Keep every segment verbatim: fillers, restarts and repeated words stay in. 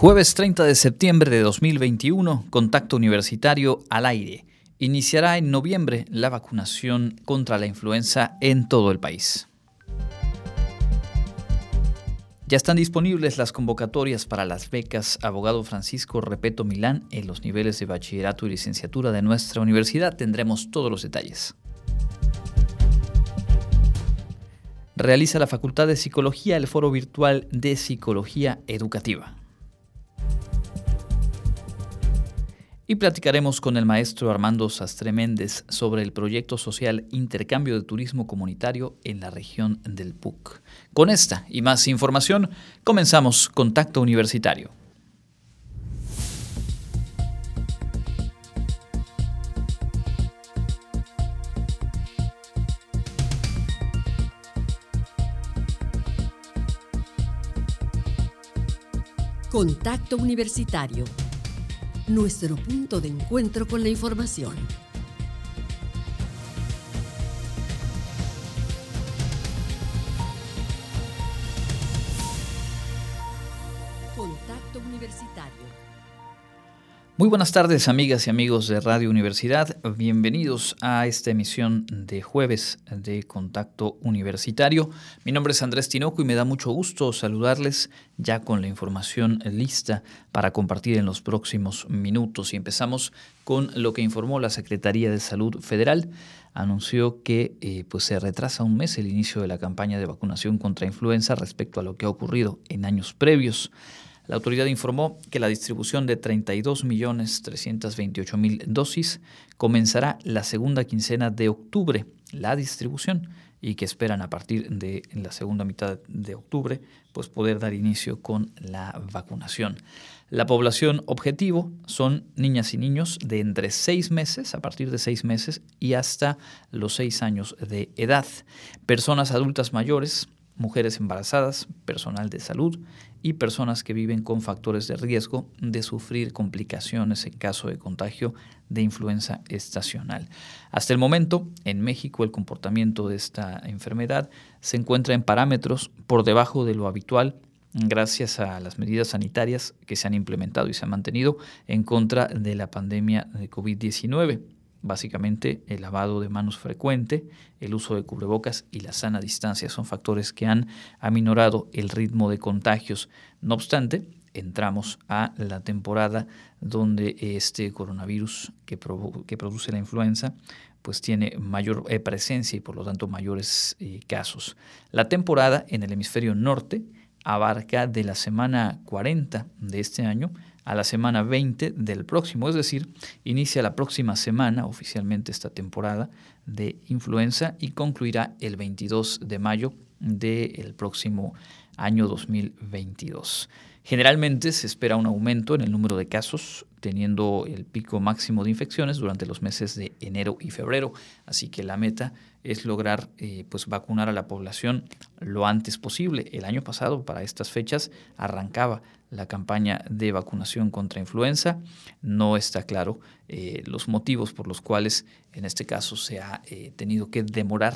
Jueves treinta de septiembre de dos mil veintiuno, Contacto Universitario al aire. Iniciará en noviembre la vacunación contra la influenza en todo el país. Ya están disponibles las convocatorias para las becas Abogado Francisco Repetto Milán en los niveles de bachillerato y licenciatura de nuestra universidad. Tendremos todos los detalles. Realiza la Facultad de Psicología el Foro Virtual de Psicología Educativa. Y platicaremos con el maestro Armando Sastre Méndez sobre el proyecto social Intercambio de Turismo Comunitario en la región del Puuc. Con esta y más información, comenzamos Contacto Universitario. Contacto Universitario. Nuestro punto de encuentro con la información. Contacto Universitario. Muy buenas tardes, amigas y amigos de Radio Universidad. Bienvenidos a esta emisión de jueves de Contacto Universitario. Mi nombre es Andrés Tinoco y me da mucho gusto saludarles ya con la información lista para compartir en los próximos minutos. Y empezamos con lo que informó la Secretaría de Salud Federal. Anunció que eh, pues se retrasa un mes el inicio de la campaña de vacunación contra influenza respecto a lo que ha ocurrido en años previos. La autoridad informó que la distribución de treinta y dos millones trescientos veintiocho mil dosis comenzará la segunda quincena de octubre, la distribución, y que esperan a partir de la segunda mitad de octubre pues poder dar inicio con la vacunación. La población objetivo son niñas y niños de entre seis meses, a partir de seis meses, y hasta los seis años de edad, personas adultas mayores, mujeres embarazadas, personal de salud y personas que viven con factores de riesgo de sufrir complicaciones en caso de contagio de influenza estacional. Hasta el momento, en México, el comportamiento de esta enfermedad se encuentra en parámetros por debajo de lo habitual gracias a las medidas sanitarias que se han implementado y se han mantenido en contra de la pandemia de COVID diecinueve. Básicamente, el lavado de manos frecuente, el uso de cubrebocas y la sana distancia son factores que han aminorado el ritmo de contagios. No obstante, entramos a la temporada donde este coronavirus que, provo- que produce la influenza pues tiene mayor eh, presencia y por lo tanto mayores eh, casos. La temporada en el hemisferio norte abarca de la semana cuarenta de este año a la semana veinte del próximo, es decir, inicia la próxima semana oficialmente esta temporada de influenza y concluirá el veintidós de mayo del próximo año dos mil veintidós. Generalmente se espera un aumento en el número de casos, teniendo el pico máximo de infecciones durante los meses de enero y febrero, así que la meta es lograr eh, pues vacunar a la población lo antes posible. El año pasado, para estas fechas, arrancaba la campaña de vacunación contra influenza. No está claro eh, los motivos por los cuales en este caso se ha eh, tenido que demorar.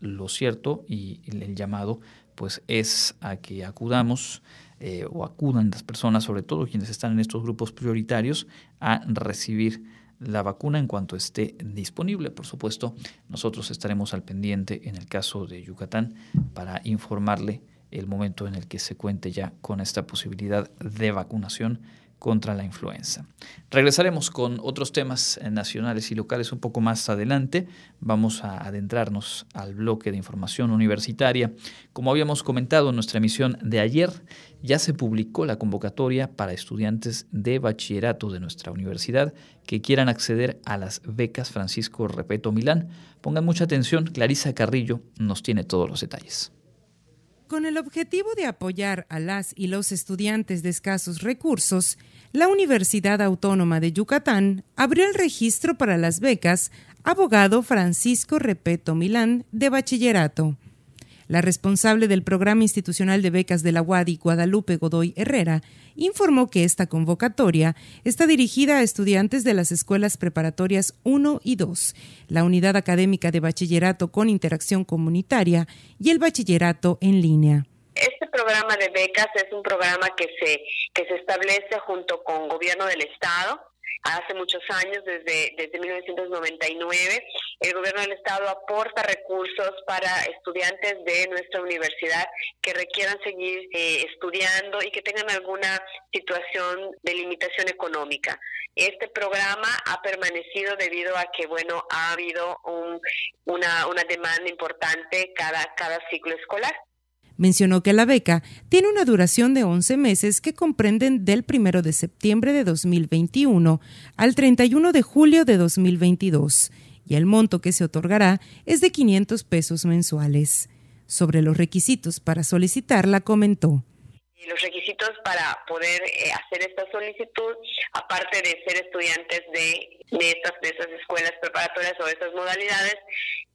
Lo cierto y el llamado pues es a que acudamos eh, o acudan las personas, sobre todo quienes están en estos grupos prioritarios, a recibir la vacuna en cuanto esté disponible. Por supuesto, nosotros estaremos al pendiente en el caso de Yucatán para informarle el momento en el que se cuente ya con esta posibilidad de vacunación contra la influenza. Regresaremos con otros temas nacionales y locales un poco más adelante. Vamos a adentrarnos al bloque de información universitaria. Como habíamos comentado en nuestra emisión de ayer, ya se publicó la convocatoria para estudiantes de bachillerato de nuestra universidad que quieran acceder a las becas Francisco Repetto Milán. Pongan mucha atención, Clarisa Carrillo nos tiene todos los detalles. Con el objetivo de apoyar a las y los estudiantes de escasos recursos, la Universidad Autónoma de Yucatán abrió el registro para las becas Abogado Francisco Repetto Milán de Bachillerato. La responsable del Programa Institucional de Becas de la U A D Y, Guadalupe Godoy Herrera, informó que esta convocatoria está dirigida a estudiantes de las escuelas preparatorias uno y dos, la unidad académica de bachillerato con interacción comunitaria y el bachillerato en línea. Este programa de becas es un programa que se que se establece junto con gobierno del estado. Hace muchos años, desde, desde mil novecientos noventa y nueve, el gobierno del estado aporta recursos para estudiantes de nuestra universidad que requieran seguir eh, estudiando y que tengan alguna situación de limitación económica. Este programa ha permanecido debido a que, bueno, ha habido un, una, una demanda importante cada, cada ciclo escolar. Mencionó que la beca tiene una duración de once meses que comprenden del primero de septiembre de dos mil veintiuno al treinta y uno de julio de dos mil veintidós y el monto que se otorgará es de quinientos pesos mensuales. Sobre los requisitos para solicitarla comentó. Los requisitos para poder eh, hacer esta solicitud, aparte de ser estudiantes de, de, estas, de estas escuelas preparatorias o de estas modalidades,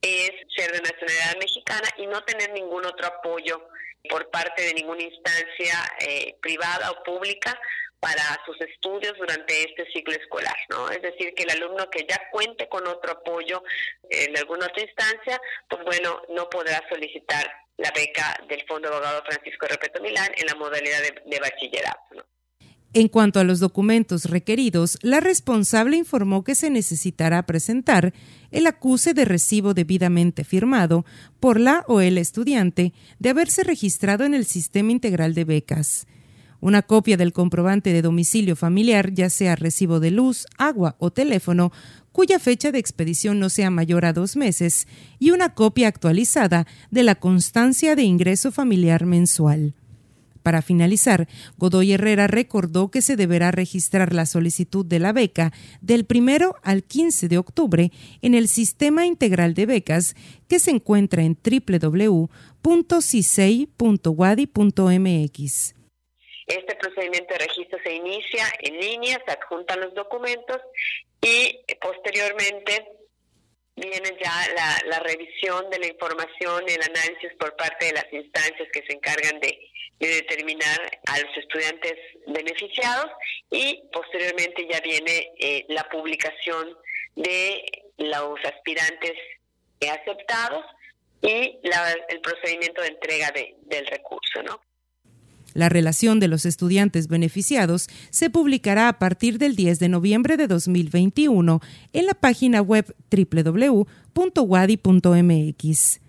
es ser de nacionalidad mexicana y no tener ningún otro apoyo por parte de ninguna instancia eh, privada o pública para sus estudios durante este ciclo escolar, ¿no? Es decir, que el alumno que ya cuente con otro apoyo en alguna otra instancia, pues bueno, no podrá solicitar la beca del Fondo Abogado Francisco Repetto Milán en la modalidad de, de bachillerato, ¿no? En cuanto a los documentos requeridos, la responsable informó que se necesitará presentar el acuse de recibo debidamente firmado por la o el estudiante de haberse registrado en el Sistema Integral de Becas, una copia del comprobante de domicilio familiar, ya sea recibo de luz, agua o teléfono, cuya fecha de expedición no sea mayor a dos meses, y una copia actualizada de la constancia de ingreso familiar mensual. Para finalizar, Godoy Herrera recordó que se deberá registrar la solicitud de la beca del primero al quince de octubre en el Sistema Integral de Becas que se encuentra en doble u doble u doble u punto c i s e i punto w a d i punto m x. Este procedimiento de registro se inicia en línea, se adjuntan los documentos y posteriormente viene ya la, la revisión de la información, el análisis por parte de las instancias que se encargan de, de determinar a los estudiantes beneficiados y posteriormente ya viene eh, la publicación de los aspirantes aceptados y la, el procedimiento de entrega de, del recurso, ¿no? La relación de los estudiantes beneficiados se publicará a partir del diez de noviembre de dos mil veintiuno en la página web doble u doble u doble u punto w a d i punto m x.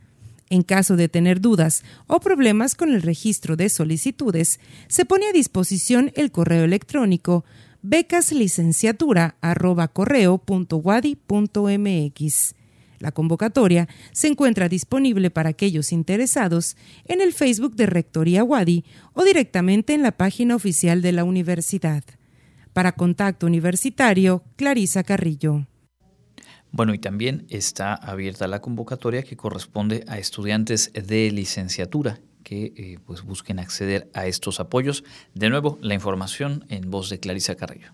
En caso de tener dudas o problemas con el registro de solicitudes, se pone a disposición el correo electrónico becaslicenciatura arroba correo punto w a d i punto m x. La convocatoria se encuentra disponible para aquellos interesados en el Facebook de Rectoría U A D I o directamente en la página oficial de la universidad. Para Contacto Universitario, Clarisa Carrillo. Bueno, y también está abierta la convocatoria que corresponde a estudiantes de licenciatura que eh, pues busquen acceder a estos apoyos. De nuevo, la información en voz de Clarisa Carrillo.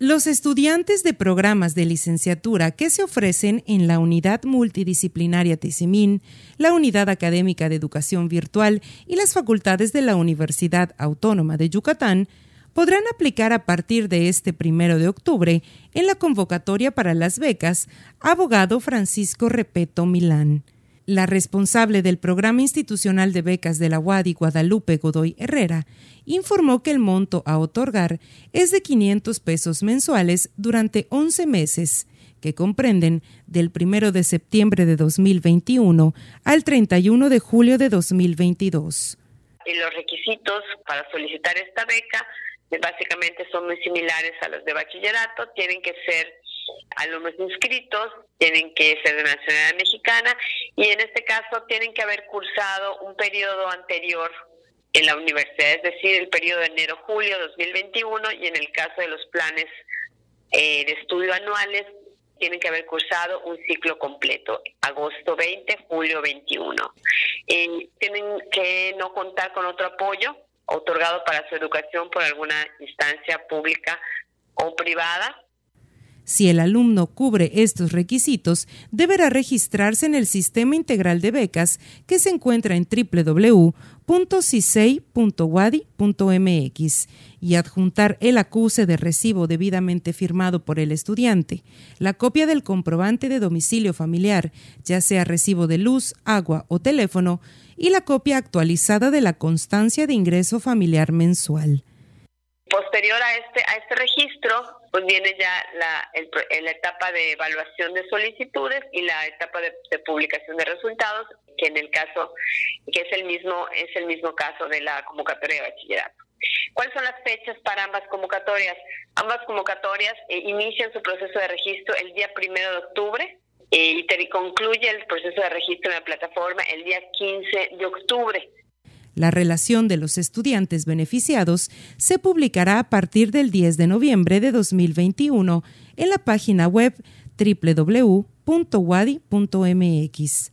Los estudiantes de programas de licenciatura que se ofrecen en la Unidad Multidisciplinaria Tizimín, la Unidad Académica de Educación Virtual y las facultades de la Universidad Autónoma de Yucatán podrán aplicar a partir de este primero de octubre en la convocatoria para las becas Abogado Francisco Repetto Milán. La responsable del Programa Institucional de Becas de la U A D I, Guadalupe Godoy Herrera, informó que el monto a otorgar es de quinientos pesos mensuales durante once meses, que comprenden del primero de septiembre de dos mil veintiuno al treinta y uno de julio de dos mil veintidós. Y los requisitos para solicitar esta beca básicamente son muy similares a los de bachillerato, tienen que ser alumnos inscritos, tienen que ser de nacionalidad mexicana y en este caso tienen que haber cursado un periodo anterior en la universidad, es decir, el periodo de enero a julio de dos mil veintiuno y en el caso de los planes eh, de estudio anuales tienen que haber cursado un ciclo completo, agosto veinte, julio veintiuno. Eh, tienen que no contar con otro apoyo otorgado para su educación por alguna instancia pública o privada. Si el alumno cubre estos requisitos, deberá registrarse en el Sistema Integral de Becas que se encuentra en doble u doble u doble u punto c i s e i punto w a d i punto m x y adjuntar el acuse de recibo debidamente firmado por el estudiante, la copia del comprobante de domicilio familiar, ya sea recibo de luz, agua o teléfono, y la copia actualizada de la constancia de ingreso familiar mensual. Posterior a este a este registro, pues viene ya la, el, la etapa de evaluación de solicitudes y la etapa de, de publicación de resultados, que en el caso que es el mismo es el mismo caso de la convocatoria de bachillerato. ¿Cuáles son las fechas para ambas convocatorias? Ambas convocatorias eh, inician su proceso de registro el día primero de octubre eh, y te, concluye el proceso de registro en la plataforma el día quince de octubre. La relación de los estudiantes beneficiados se publicará a partir del diez de noviembre de dos mil veintiuno en la página web doble u doble u doble u punto w a d i punto m x.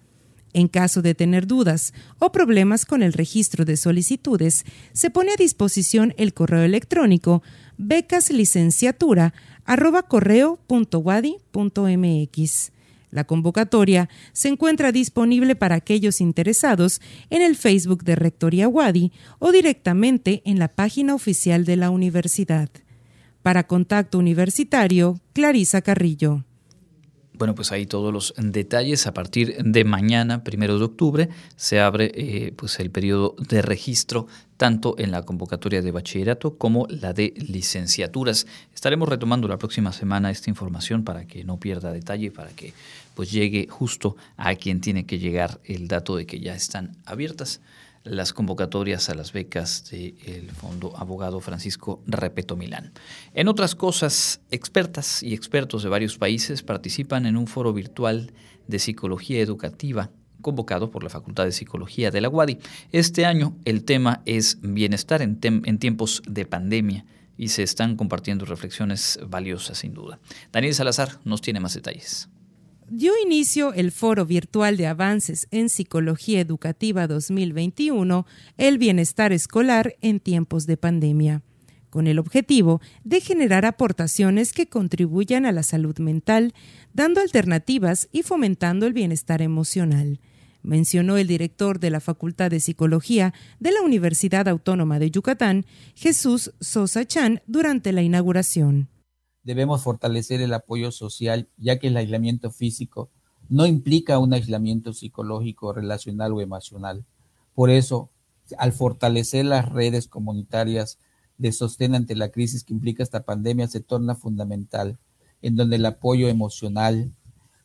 En caso de tener dudas o problemas con el registro de solicitudes, se pone a disposición el correo electrónico becaslicenciatura arroba correo punto w a d i punto m x. La convocatoria se encuentra disponible para aquellos interesados en el Facebook de Rectoría U A D I o directamente en la página oficial de la universidad. Para Contacto Universitario, Clarisa Carrillo. Bueno, pues ahí todos los detalles. A partir de mañana, primero de octubre, se abre eh, pues el periodo de registro tanto en la convocatoria de bachillerato como la de licenciaturas. Estaremos retomando la próxima semana esta información para que no pierda detalle, para que pues llegue justo a quien tiene que llegar el dato de que ya están abiertas las convocatorias a las becas del Fondo Abogado Francisco Repetto Milán. En otras cosas, expertas y expertos de varios países participan en un foro virtual de psicología educativa convocado por la Facultad de Psicología de la U A D I. Este año el tema es bienestar en, tem- en tiempos de pandemia y se están compartiendo reflexiones valiosas sin duda. Daniel Salazar nos tiene más detalles. Dio inicio el Foro Virtual de Avances en Psicología Educativa dos mil veintiuno, el bienestar escolar en tiempos de pandemia, con el objetivo de generar aportaciones que contribuyan a la salud mental, dando alternativas y fomentando el bienestar emocional, mencionó el director de la Facultad de Psicología de la Universidad Autónoma de Yucatán, Jesús Sosa Chan, durante la inauguración. Debemos fortalecer el apoyo social, ya que el aislamiento físico no implica un aislamiento psicológico, relacional o emocional. Por eso, al fortalecer las redes comunitarias de sostén ante la crisis que implica esta pandemia, se torna fundamental, en donde el apoyo emocional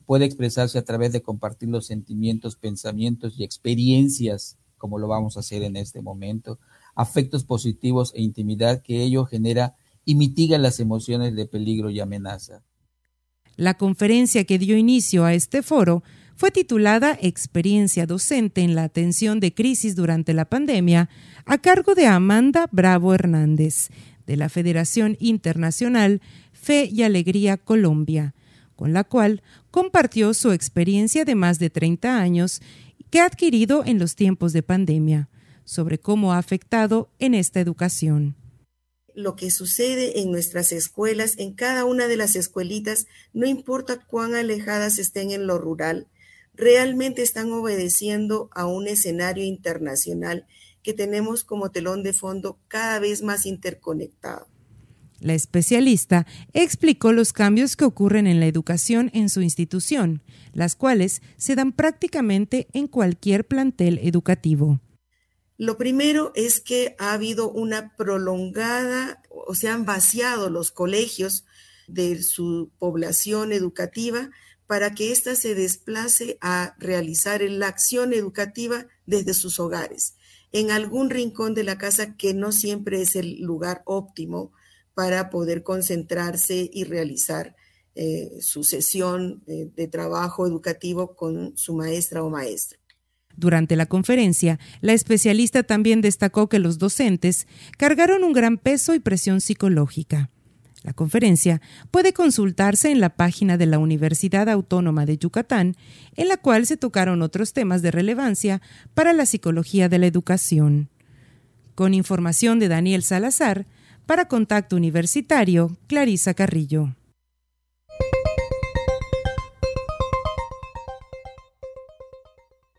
puede expresarse a través de compartir los sentimientos, pensamientos y experiencias, como lo vamos a hacer en este momento, afectos positivos e intimidad que ello genera y mitiga las emociones de peligro y amenaza. La conferencia que dio inicio a este foro fue titulada Experiencia docente en la atención de crisis durante la pandemia, a cargo de Amanda Bravo Hernández, de la Federación Internacional Fe y Alegría Colombia, con la cual compartió su experiencia de más de treinta años que ha adquirido en los tiempos de pandemia, sobre cómo ha afectado en esta educación. Lo que sucede en nuestras escuelas, en cada una de las escuelitas, no importa cuán alejadas estén en lo rural, realmente están obedeciendo a un escenario internacional que tenemos como telón de fondo cada vez más interconectado. La especialista explicó los cambios que ocurren en la educación en su institución, las cuales se dan prácticamente en cualquier plantel educativo. Lo primero es que ha habido una prolongada, o se han vaciado los colegios de su población educativa para que ésta se desplace a realizar la acción educativa desde sus hogares, en algún rincón de la casa que no siempre es el lugar óptimo para poder concentrarse y realizar eh, su sesión eh, de trabajo educativo con su maestra o maestro. Durante la conferencia, la especialista también destacó que los docentes cargaron un gran peso y presión psicológica. La conferencia puede consultarse en la página de la Universidad Autónoma de Yucatán, en la cual se tocaron otros temas de relevancia para la psicología de la educación. Con información de Daniel Salazar, para Contacto Universitario, Clarisa Carrillo.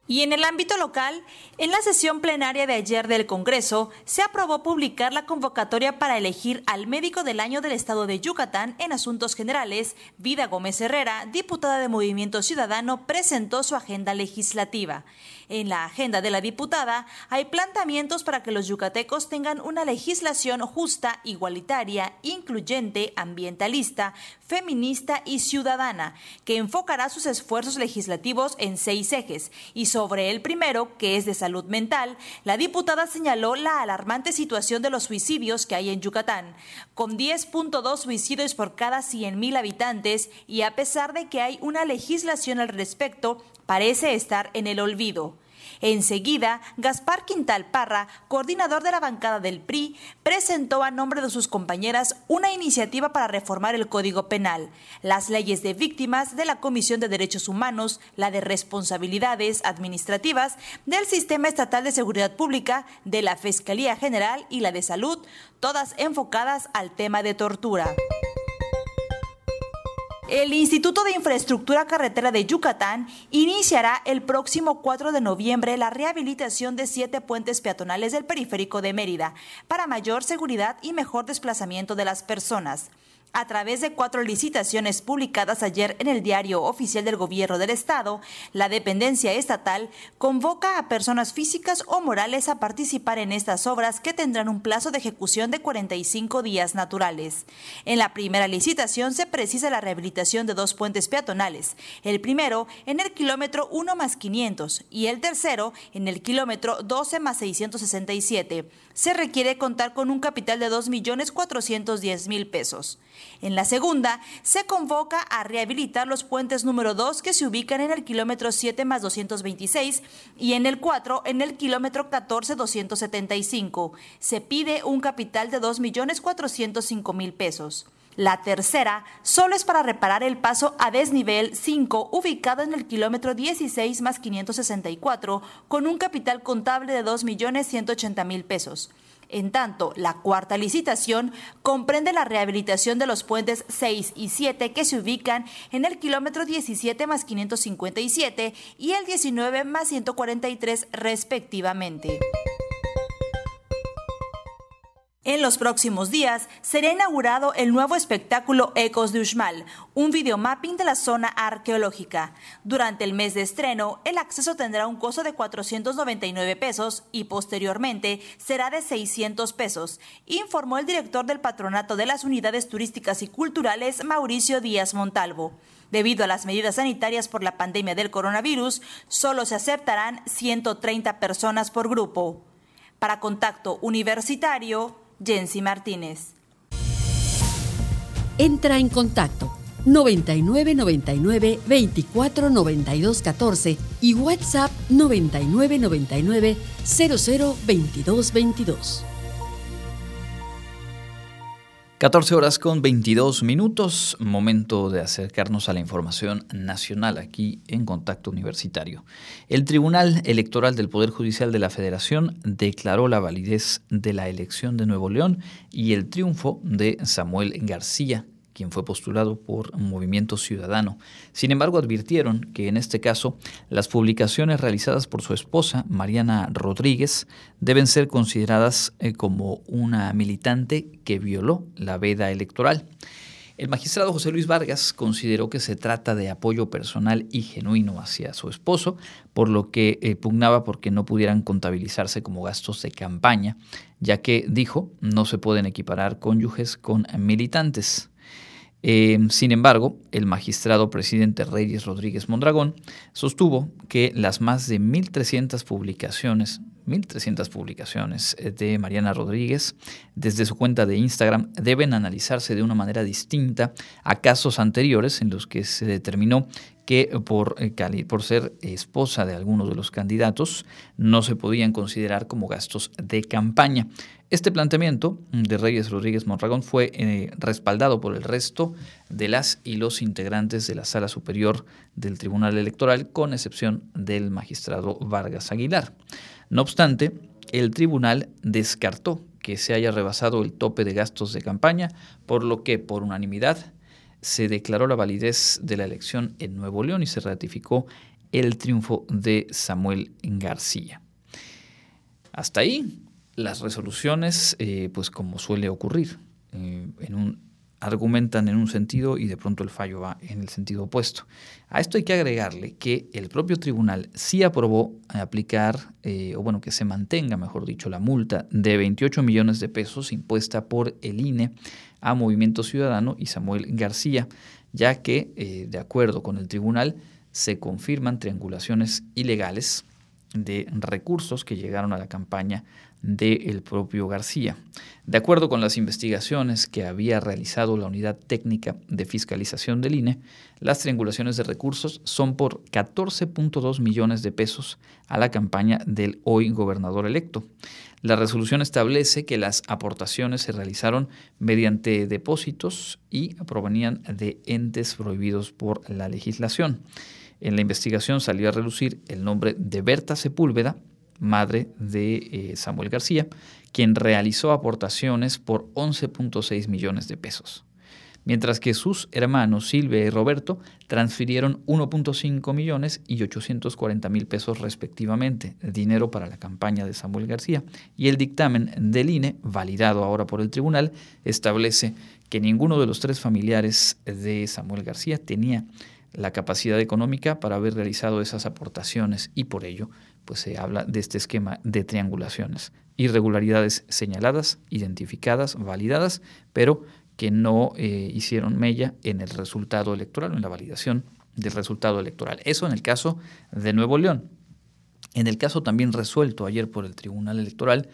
Y en el ámbito local, en la sesión plenaria de ayer del Congreso, se aprobó publicar la convocatoria para elegir al médico del año del Estado de Yucatán en Asuntos Generales. Vida Gómez Herrera, diputada de Movimiento Ciudadano, presentó su agenda legislativa. En la agenda de la diputada hay planteamientos para que los yucatecos tengan una legislación justa, igualitaria, incluyente, ambientalista, feminista y ciudadana, que enfocará sus esfuerzos legislativos en seis ejes. Y sobre el primero, que es de salud mental, la diputada señaló la alarmante situación de los suicidios que hay en Yucatán, con diez punto dos suicidios por cada cien mil habitantes, y a pesar de que hay una legislación al respecto, parece estar en el olvido. Enseguida, Gaspar Quintal Parra, coordinador de la bancada del P R I, presentó a nombre de sus compañeras una iniciativa para reformar el Código Penal, las leyes de víctimas de la Comisión de Derechos Humanos, la de responsabilidades administrativas, del Sistema Estatal de Seguridad Pública, de la Fiscalía General y la de Salud, todas enfocadas al tema de tortura. El Instituto de Infraestructura Carretera de Yucatán iniciará el próximo cuatro de noviembre la rehabilitación de siete puentes peatonales del periférico de Mérida para mayor seguridad y mejor desplazamiento de las personas. A través de cuatro licitaciones publicadas ayer en el Diario Oficial del Gobierno del Estado, la dependencia estatal convoca a personas físicas o morales a participar en estas obras que tendrán un plazo de ejecución de cuarenta y cinco días naturales. En la primera licitación se precisa la rehabilitación de dos puentes peatonales, el primero en el kilómetro uno más quinientos y el tercero en el kilómetro doce más seiscientos sesenta y siete. Se requiere contar con un capital de dos millones cuatrocientos diez mil pesos. En la segunda, se convoca a rehabilitar los puentes número dos que se ubican en el kilómetro siete más doscientos veintiséis y en el cuatro en el kilómetro catorce doscientos setenta y cinco. Se pide un capital de dos millones cuatrocientos cinco mil pesos. La tercera solo es para reparar el paso a desnivel cinco ubicado en el kilómetro dieciséis más quinientos sesenta y cuatro con un capital contable de dos millones ciento ochenta mil pesos. En tanto, la cuarta licitación comprende la rehabilitación de los puentes seis y siete que se ubican en el kilómetro diecisiete más quinientos cincuenta y siete y el diecinueve más ciento cuarenta y tres respectivamente. En los próximos días será inaugurado el nuevo espectáculo Ecos de Uxmal, un videomapping de la zona arqueológica. Durante el mes de estreno, el acceso tendrá un costo de cuatrocientos noventa y nueve pesos y posteriormente será de seiscientos pesos, informó el director del Patronato de las Unidades Turísticas y Culturales, Mauricio Díaz Montalvo. Debido a las medidas sanitarias por la pandemia del coronavirus, solo se aceptarán ciento treinta personas por grupo. Para Contacto Universitario, Jensi Martínez. Entra en contacto noventa y nueve noventa y nueve veinticuatro noventa y dos catorce y WhatsApp noventa y nueve noventa y nueve cero cero veintidós veintidós. catorce horas con veintidós minutos, momento de acercarnos a la información nacional aquí en Contacto Universitario. El Tribunal Electoral del Poder Judicial de la Federación declaró la validez de la elección de Nuevo León y el triunfo de Samuel García, quien fue postulado por Movimiento Ciudadano. Sin embargo, advirtieron que en este caso las publicaciones realizadas por su esposa, Mariana Rodríguez, deben ser consideradas como una militante que violó la veda electoral. El magistrado José Luis Vargas consideró que se trata de apoyo personal y genuino hacia su esposo, por lo que pugnaba porque no pudieran contabilizarse como gastos de campaña, ya que, dijo, no se pueden equiparar cónyuges con militantes. Eh, sin embargo, el magistrado presidente Reyes Rodríguez Mondragón sostuvo que las más de mil trescientas publicaciones de Mariana Rodríguez desde su cuenta de Instagram deben analizarse de una manera distinta a casos anteriores en los que se determinó que por, por ser esposa de algunos de los candidatos no se podían considerar como gastos de campaña. Este planteamiento de Reyes Rodríguez Mondragón fue eh, respaldado por el resto de las y los integrantes de la Sala Superior del Tribunal Electoral, con excepción del magistrado Vargas Aguilar. No obstante, el tribunal descartó que se haya rebasado el tope de gastos de campaña, por lo que por unanimidad se declaró la validez de la elección en Nuevo León y se ratificó el triunfo de Samuel García. Hasta ahí las resoluciones, eh, pues como suele ocurrir, eh, en un, argumentan en un sentido y de pronto el fallo va en el sentido opuesto. A esto hay que agregarle que el propio tribunal sí aprobó aplicar, eh, o bueno, que se mantenga, mejor dicho, la multa de veintiocho millones de pesos impuesta por el I N E a Movimiento Ciudadano y Samuel García, ya que, eh, de acuerdo con el tribunal, se confirman triangulaciones ilegales de recursos que llegaron a la campaña del propio García. De acuerdo con las investigaciones que había realizado la Unidad Técnica de Fiscalización del I N E, las triangulaciones de recursos son por catorce punto dos millones de pesos a la campaña del hoy gobernador electo. La resolución establece que las aportaciones se realizaron mediante depósitos y provenían de entes prohibidos por la legislación. En la investigación salió a relucir el nombre de Berta Sepúlveda, madre de eh, Samuel García, quien realizó aportaciones por once punto seis millones de pesos, mientras que sus hermanos Silvia y Roberto transfirieron uno punto cinco millones y ochocientos cuarenta mil pesos respectivamente, dinero para la campaña de Samuel García, y el dictamen del I N E, validado ahora por el tribunal, establece que ninguno de los tres familiares de Samuel García tenía la capacidad económica para haber realizado esas aportaciones y por ello pues se habla de este esquema de triangulaciones, irregularidades señaladas, identificadas, validadas, pero que no eh, hicieron mella en el resultado electoral, en la validación del resultado electoral. Eso en el caso de Nuevo León. En el caso también resuelto ayer por el Tribunal Electoral,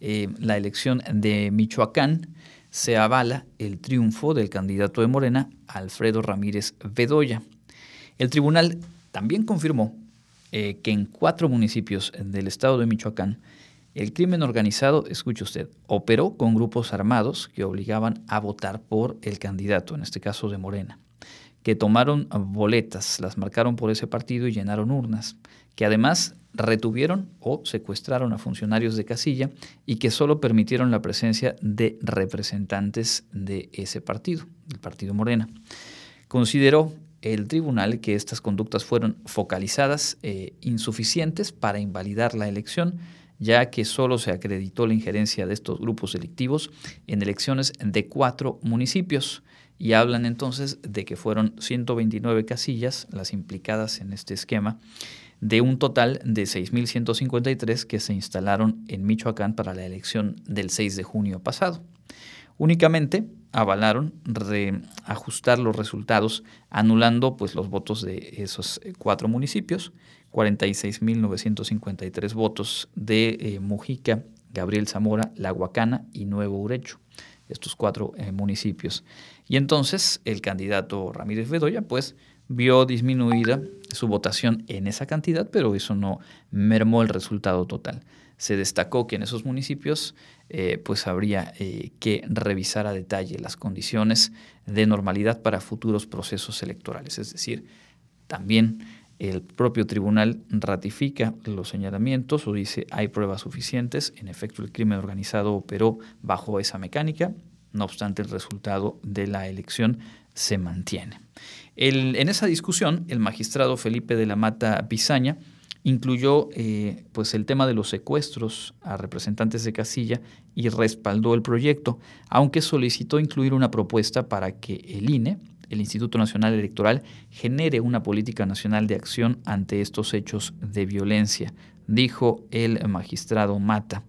eh, la elección de Michoacán, se avala el triunfo del candidato de Morena, Alfredo Ramírez Bedoya. El tribunal también confirmó eh, que en cuatro municipios del estado de Michoacán el crimen organizado, escuche usted, operó con grupos armados que obligaban a votar por el candidato, en este caso de Morena, que tomaron boletas, las marcaron por ese partido y llenaron urnas, que además retuvieron o secuestraron a funcionarios de casilla y que solo permitieron la presencia de representantes de ese partido, el Partido Morena. Consideró el tribunal que estas conductas fueron focalizadas e insuficientes para invalidar la elección, ya que solo se acreditó la injerencia de estos grupos delictivos en elecciones de cuatro municipios y hablan entonces de que fueron ciento veintinueve casillas las implicadas en este esquema de un total de seis mil ciento cincuenta y tres que se instalaron en Michoacán para la elección del seis de junio pasado. Únicamente avalaron reajustar los resultados anulando pues, los votos de esos cuatro municipios, cuarenta y seis mil novecientos cincuenta y tres votos de eh, Mujica, Gabriel Zamora, La Huacana y Nuevo Urecho, estos cuatro eh, municipios. Y entonces el candidato Ramírez Bedoya pues, vio disminuida su votación en esa cantidad, pero eso no mermó el resultado total. Se destacó que en esos municipios eh, pues habría eh, que revisar a detalle las condiciones de normalidad para futuros procesos electorales. Es decir, también el propio tribunal ratifica los señalamientos o dice hay pruebas suficientes, en efecto el crimen organizado operó bajo esa mecánica, no obstante el resultado de la elección se mantiene. El, en esa discusión el magistrado Felipe de la Mata Pizaña incluyó eh, pues el tema de los secuestros a representantes de casilla y respaldó el proyecto, aunque solicitó incluir una propuesta para que el I N E, el Instituto Nacional Electoral, genere una política nacional de acción ante estos hechos de violencia, dijo el magistrado Mata.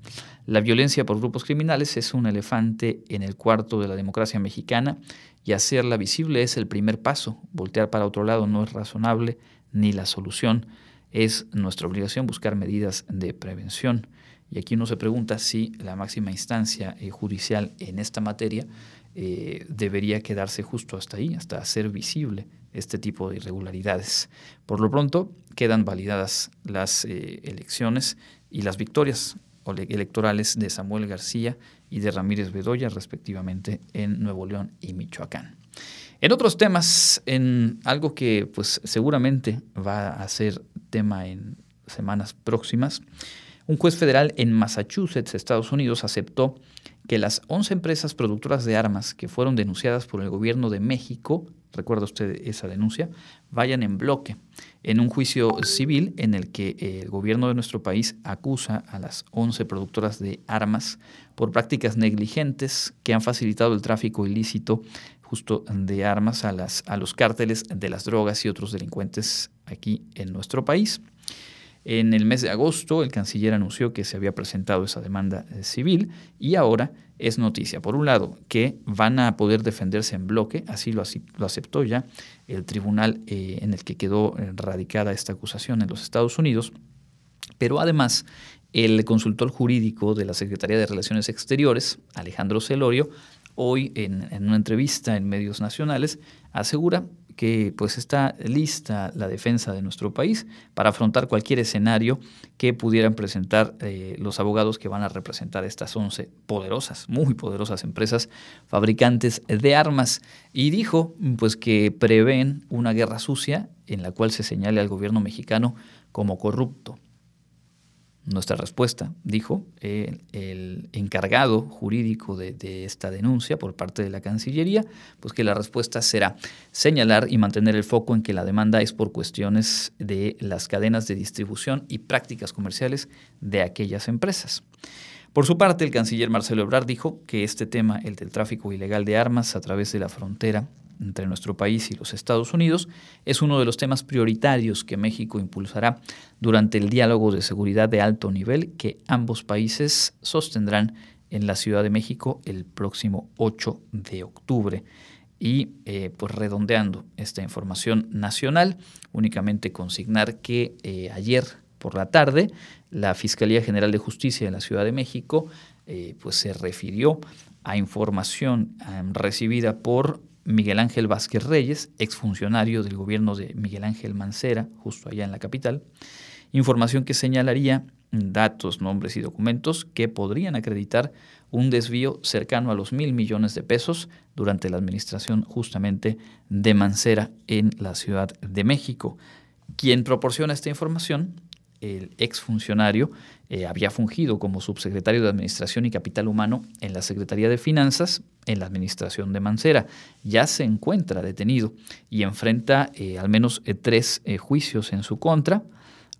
La violencia por grupos criminales es un elefante en el cuarto de la democracia mexicana y hacerla visible es el primer paso. Voltear para otro lado no es razonable ni la solución. Es nuestra obligación buscar medidas de prevención. Y aquí uno se pregunta si la máxima instancia judicial en esta materia eh, debería quedarse justo hasta ahí, hasta hacer visible este tipo de irregularidades. Por lo pronto, quedan validadas las eh, elecciones y las victorias electorales de Samuel García y de Ramírez Bedoya, respectivamente, en Nuevo León y Michoacán. En otros temas, en algo que pues, seguramente va a ser tema en semanas próximas, un juez federal en Massachusetts, Estados Unidos, aceptó que las once empresas productoras de armas que fueron denunciadas por el gobierno de México, recuerda usted esa denuncia, vayan en bloque. en un juicio civil en el que el gobierno de nuestro país acusa a las once productoras de armas por prácticas negligentes que han facilitado el tráfico ilícito justo de armas a, las, a los cárteles de las drogas y otros delincuentes aquí en nuestro país. En el mes de agosto, el canciller anunció que se había presentado esa demanda civil y ahora es noticia. Por un lado, que van a poder defenderse en bloque, así lo, lo aceptó ya el tribunal eh, en el que quedó radicada esta acusación en los Estados Unidos, pero además el consultor jurídico de la Secretaría de Relaciones Exteriores, Alejandro Celorio, hoy en, en una entrevista en medios nacionales, asegura que pues está lista la defensa de nuestro país para afrontar cualquier escenario que pudieran presentar eh, los abogados que van a representar estas once poderosas, muy poderosas empresas fabricantes de armas. Y dijo pues que prevén una guerra sucia en la cual se señale al gobierno mexicano como corrupto. Nuestra respuesta, dijo eh, el encargado jurídico de, de esta denuncia por parte de la Cancillería, pues que la respuesta será señalar y mantener el foco en que la demanda es por cuestiones de las cadenas de distribución y prácticas comerciales de aquellas empresas. Por su parte, el canciller Marcelo Ebrard dijo que este tema, el del tráfico ilegal de armas a través de la frontera entre nuestro país y los Estados Unidos, es uno de los temas prioritarios que México impulsará durante el diálogo de seguridad de alto nivel que ambos países sostendrán en la Ciudad de México el próximo ocho de octubre. Y eh, pues redondeando esta información nacional, únicamente consignar que eh, ayer por la tarde la Fiscalía General de Justicia de la Ciudad de México eh, pues se refirió a información eh, recibida por Miguel Ángel Vázquez Reyes, exfuncionario del gobierno de Miguel Ángel Mancera, justo allá en la capital, información que señalaría datos, nombres y documentos que podrían acreditar un desvío cercano a los mil millones de pesos durante la administración justamente de Mancera en la Ciudad de México. Quien proporciona esta información, el exfuncionario, eh, había fungido como subsecretario de Administración y Capital Humano en la Secretaría de Finanzas en la administración de Mancera. Ya se encuentra detenido y enfrenta eh, al menos eh, tres eh, juicios en su contra,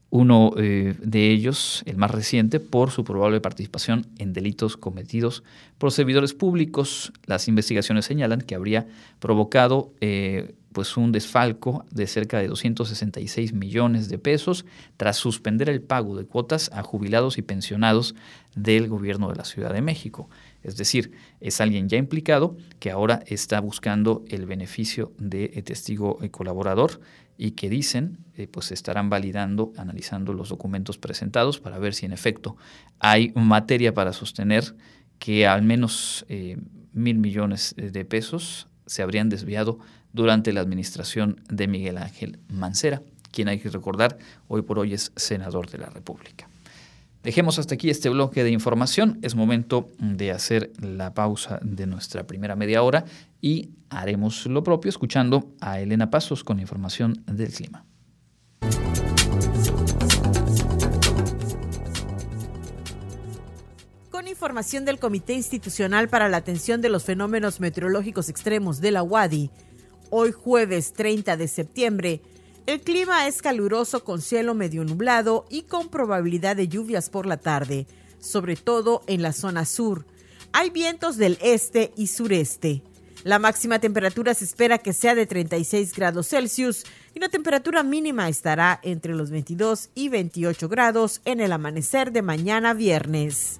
uno eh, de ellos, el más reciente, por su probable participación en delitos cometidos por servidores públicos. Las investigaciones señalan que habría provocado eh, pues un desfalco de cerca de doscientos sesenta y seis millones de pesos tras suspender el pago de cuotas a jubilados y pensionados del gobierno de la Ciudad de México. Es decir, es alguien ya implicado que ahora está buscando el beneficio de testigo y colaborador y que dicen eh, pues estarán validando, analizando los documentos presentados para ver si en efecto hay materia para sostener que al menos eh, mil millones de pesos se habrían desviado durante la administración de Miguel Ángel Mancera, quien, hay que recordar, hoy por hoy es senador de la República. Dejemos hasta aquí este bloque de información. Es momento de hacer la pausa de nuestra primera media hora y haremos lo propio escuchando a Elena Pasos con información del clima. Información del Comité Institucional para la Atención de los Fenómenos Meteorológicos Extremos de la U A D I. Hoy jueves treinta de septiembre, el clima es caluroso con cielo medio nublado y con probabilidad de lluvias por la tarde, sobre todo en la zona sur. Hay vientos del este y sureste. La máxima temperatura se espera que sea de treinta y seis grados Celsius y la temperatura mínima estará entre los veintidós y veintiocho grados en el amanecer de mañana viernes.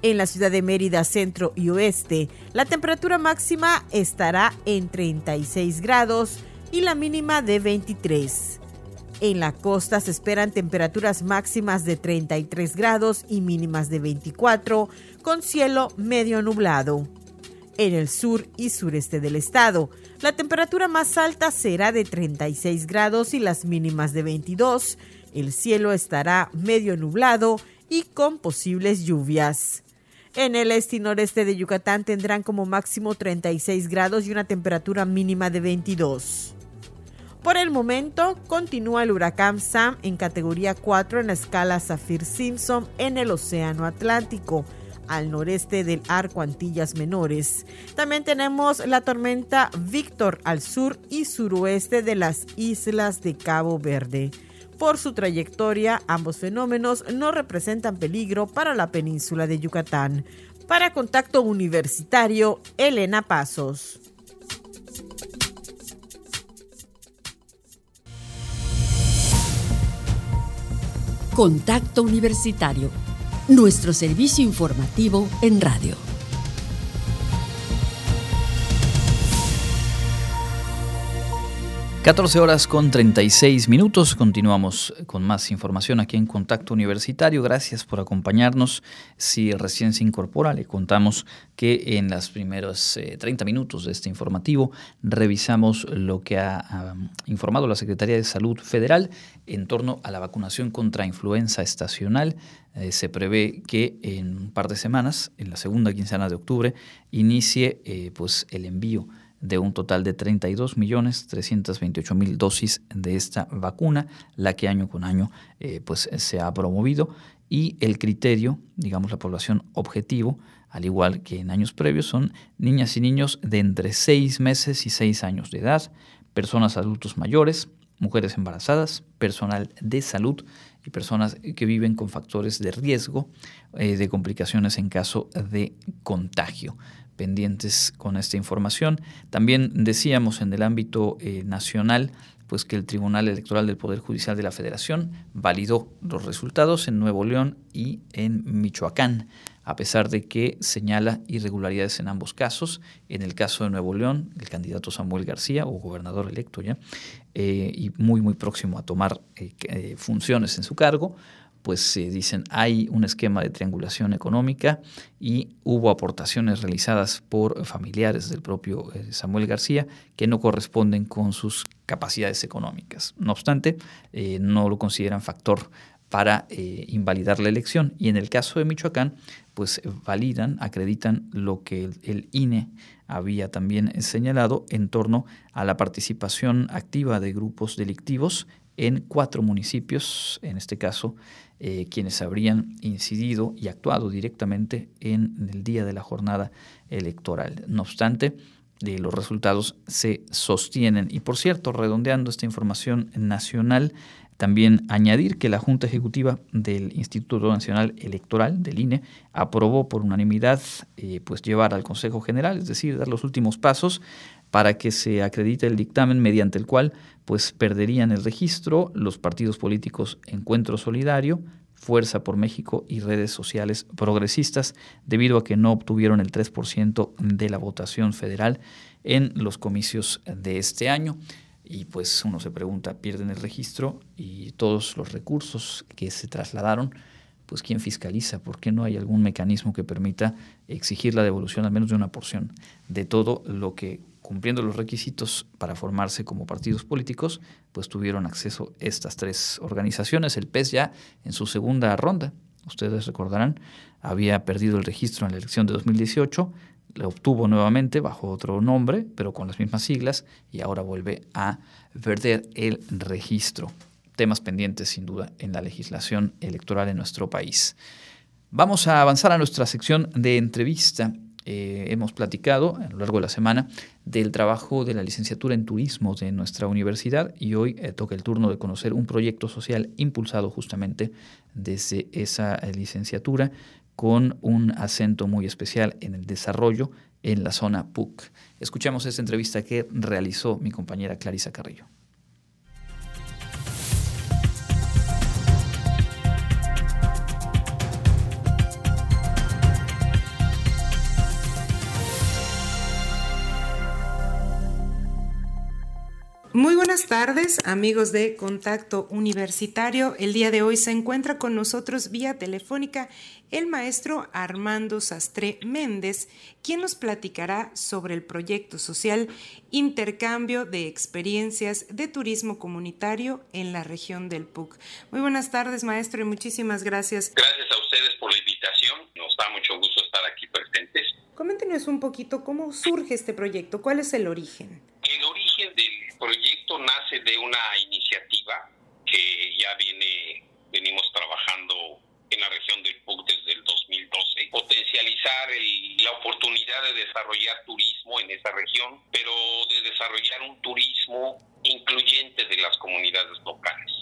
En la ciudad de Mérida, centro y oeste, la temperatura máxima estará en treinta y seis grados y la mínima de veintitrés. En la costa se esperan temperaturas máximas de treinta y tres grados y mínimas de veinticuatro, con cielo medio nublado. En el sur y sureste del estado, la temperatura más alta será de treinta y seis grados y las mínimas de veintidós. El cielo estará medio nublado y con posibles lluvias. En el este y noreste de Yucatán tendrán como máximo treinta y seis grados y una temperatura mínima de veintidós. Por el momento, continúa el huracán Sam en categoría cuatro en la escala Saffir-Simpson en el Océano Atlántico, al noreste del arco Antillas Menores. También tenemos la tormenta Víctor al sur y suroeste de las islas de Cabo Verde. Por su trayectoria, ambos fenómenos no representan peligro para la península de Yucatán. Para Contacto Universitario, Elena Pasos. Contacto Universitario, nuestro servicio informativo en radio. catorce horas con treinta y seis minutos. Continuamos con más información aquí en Contacto Universitario. Gracias por acompañarnos. Si recién se incorpora, le contamos que en los primeros eh, treinta minutos de este informativo revisamos lo que ha, ha informado la Secretaría de Salud Federal en torno a la vacunación contra influenza estacional. Eh, se prevé que en un par de semanas, en la segunda quincena de octubre, inicie eh, pues el envío de un total de treinta y dos millones trescientos veintiocho mil dosis de esta vacuna, la que año con año eh, pues se ha promovido, y el criterio, digamos la población objetivo, al igual que en años previos, son niñas y niños de entre seis meses y seis años de edad, personas adultos mayores, mujeres embarazadas, personal de salud y personas que viven con factores de riesgo eh, de complicaciones en caso de contagio. Pendientes con esta información. También decíamos en el ámbito eh, nacional, pues que el Tribunal Electoral del Poder Judicial de la Federación validó los resultados en Nuevo León y en Michoacán, a pesar de que señala irregularidades en ambos casos. En el caso de Nuevo León, el candidato Samuel García, o gobernador electo ya, eh, y muy, muy próximo a tomar eh, eh, funciones en su cargo, pues eh, dicen hay un esquema de triangulación económica y hubo aportaciones realizadas por familiares del propio eh, Samuel García que no corresponden con sus capacidades económicas. No obstante, eh, no lo consideran factor para eh, invalidar la elección. Y en el caso de Michoacán, pues validan, acreditan lo que el, el I N E había también señalado en torno a la participación activa de grupos delictivos en cuatro municipios, en este caso, eh, quienes habrían incidido y actuado directamente en el día de la jornada electoral. No obstante, eh, los resultados se sostienen. Y por cierto, redondeando esta información nacional, también añadir que la Junta Ejecutiva del Instituto Nacional Electoral, del I N E, aprobó por unanimidad eh, pues llevar al Consejo General, es decir, dar los últimos pasos para que se acredite el dictamen mediante el cual pues perderían el registro los partidos políticos Encuentro Solidario, Fuerza por México y Redes Sociales Progresistas, debido a que no obtuvieron el tres por ciento de la votación federal en los comicios de este año. Y pues uno se pregunta, ¿pierden el registro y todos los recursos que se trasladaron? Pues ¿quién fiscaliza? ¿Por qué no hay algún mecanismo que permita exigir la devolución al menos de una porción de todo lo que, cumpliendo los requisitos para formarse como partidos políticos, pues tuvieron acceso estas tres organizaciones? El P E S ya en su segunda ronda, ustedes recordarán, había perdido el registro en la elección de dos mil dieciocho, lo obtuvo nuevamente bajo otro nombre, pero con las mismas siglas, y ahora vuelve a perder el registro. Temas pendientes, sin duda, en la legislación electoral en nuestro país. Vamos a avanzar a nuestra sección de entrevista. Eh, hemos platicado a lo largo de la semana del trabajo de la licenciatura en turismo de nuestra universidad y hoy eh, toca el turno de conocer un proyecto social impulsado justamente desde esa eh, licenciatura con un acento muy especial en el desarrollo en la zona Puuc. Escuchamos esta entrevista que realizó mi compañera Clarisa Carrillo. Muy buenas tardes, amigos de Contacto Universitario. El día de hoy se encuentra con nosotros vía telefónica el maestro Armando Sastre Méndez, quien nos platicará sobre el proyecto social Intercambio de Experiencias de Turismo Comunitario en la región del Puuc. Muy buenas tardes, maestro, y muchísimas gracias. Gracias a ustedes por la invitación. Nos da mucho gusto estar aquí presentes. Coméntenos un poquito cómo surge este proyecto, cuál es el origen. El origen de El proyecto nace de una iniciativa que ya viene venimos trabajando en la región del Puuc desde el dos mil doce, potencial oportunidad de desarrollar turismo en esa región, pero de desarrollar un turismo incluyente de las comunidades locales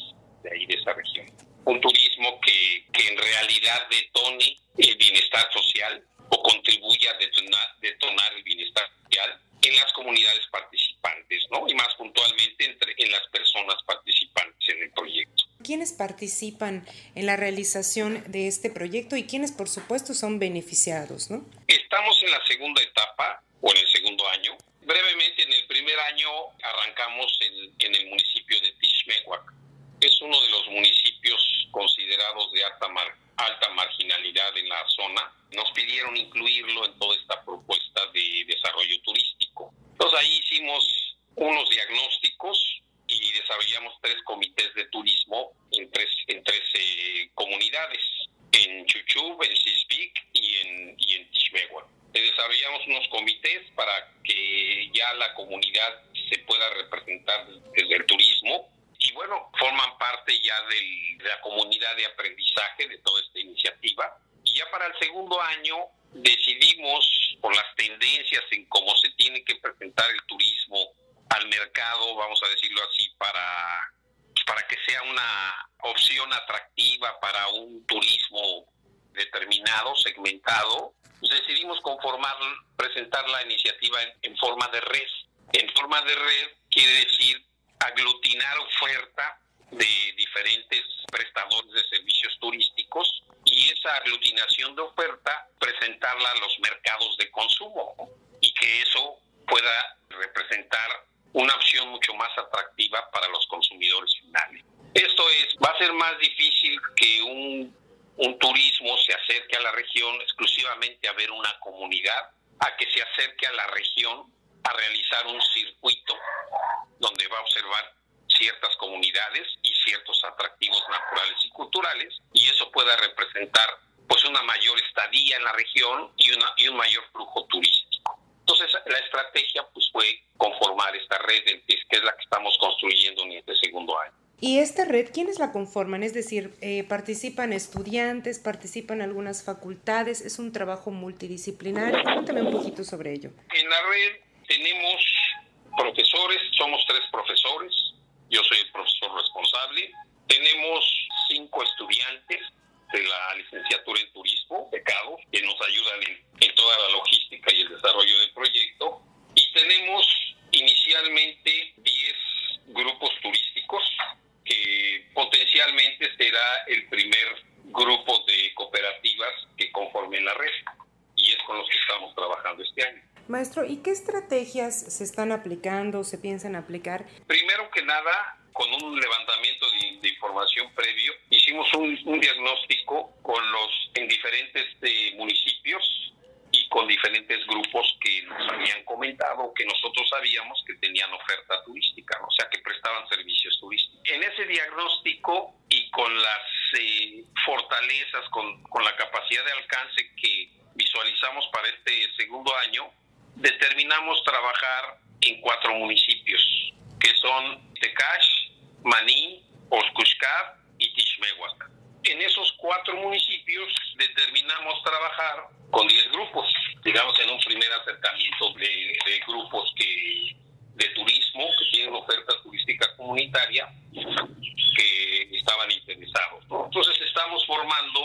de ahí, de esa región. Un turismo que, que en realidad detone el bienestar social o contribuya a detonar, detonar el bienestar social en las comunidades participantes, ¿no? Y más puntualmente entre, en las personas participantes en el proyecto. ¿Quiénes participan en la realización de este proyecto y quiénes, por supuesto, son beneficiados, ¿no? Estamos en la segunda etapa o en el segundo año. Brevemente, en el primer año arrancamos en, en el municipio de Tixmehuac. Es uno de los municipios considerados de alta, mar, alta marginalidad en la zona. Nos pidieron incluirlo en toda esta propuesta de desarrollo turístico. Entonces ahí hicimos unos diagnósticos y desarrollamos tres comités de turismo en tres, en tres eh, comunidades, en Chuchub, en Sisbic y en, y en Tixmehuac. Desarrollamos unos comités para que ya la comunidad se pueda representar desde el turismo. Y bueno, forman parte ya del, de la comunidad de aprendizaje de toda esta iniciativa. Y ya para el segundo año decidimos, por las tendencias en cómo se tiene que presentar el turismo al mercado, vamos a decirlo así, para, para que sea una opción atractiva para un turismo determinado, segmentado, pues decidimos conformar, presentar la iniciativa en, en forma de red. En forma de red quiere decir aglutinar oferta de diferentes prestadores de servicios turísticos y esa aglutinación de oferta presentarla a los mercados de consumo, ¿no? Y que eso pueda representar una opción mucho más atractiva para los consumidores finales. Esto es, va a ser más difícil que un, un turismo se acerque a la región exclusivamente a ver una comunidad, a que se acerque a la región a realizar un circuito donde va a observar ciertas comunidades y ciertos atractivos naturales y culturales, y eso pueda representar pues una mayor estadía en la región y, una, y un mayor flujo turístico. Entonces la estrategia pues fue conformar esta red, que es la que estamos construyendo en este segundo año. ¿Y esta red quiénes la conforman? Es decir, eh, ¿participan estudiantes, participan algunas facultades? ¿Es un trabajo multidisciplinario? Cuéntame un poquito sobre ello. En la red tenemos profesores, somos tres profesores, yo soy el profesor responsable, tenemos cinco estudiantes de la licenciatura en turismo, becados, que nos ayudan en, en toda la logística y el desarrollo del proyecto, y tenemos inicialmente diez grupos turísticos, que potencialmente será el primer grupo de cooperativas que conformen la red, y es con los que estamos trabajando este año. Maestro, ¿y qué estrategias se están aplicando, se piensan aplicar? Primero que nada, con un levantamiento de, de información previo, hicimos un, un diagnóstico con los en diferentes eh, municipios y con diferentes grupos que nos habían comentado, que nosotros sabíamos que tenían oferta turística, ¿no? O sea, que prestaban servicios turísticos. En ese diagnóstico y con las eh, fortalezas, con, con la capacidad de alcance que visualizamos para este segundo año, determinamos trabajar en cuatro municipios, que son Tecash, Maní, Oshkushkab y Tixmehuac. En esos cuatro municipios determinamos trabajar con diez grupos, digamos en un primer acercamiento de, de grupos que, de turismo que tienen oferta turística comunitaria que estaban interesados, ¿no? Entonces estamos formando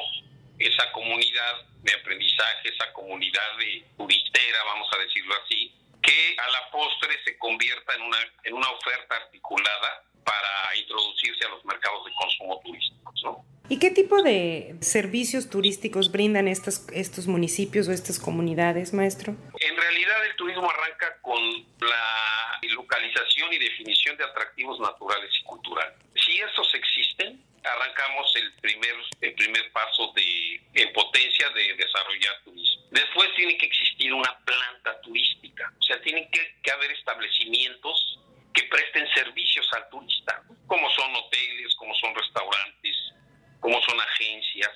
esa comunidad de aprendizaje, esa comunidad de turistera, vamos a decirlo así, que a la postre se convierta en una, en una oferta articulada para introducirse a los mercados de consumo turísticos, ¿no? ¿Y qué tipo de servicios turísticos brindan estas, estos municipios o estas comunidades, maestro? En realidad el turismo arranca con la localización y definición de atractivos naturales y culturales. Si estos existen, arrancamos el primer, el primer paso de, en potencia de desarrollar turismo. Después tiene que existir una planta turística, o sea, tienen que, que haber establecimientos que presten servicios al turista, ¿no? Como son hoteles, como son restaurantes, como son agencias,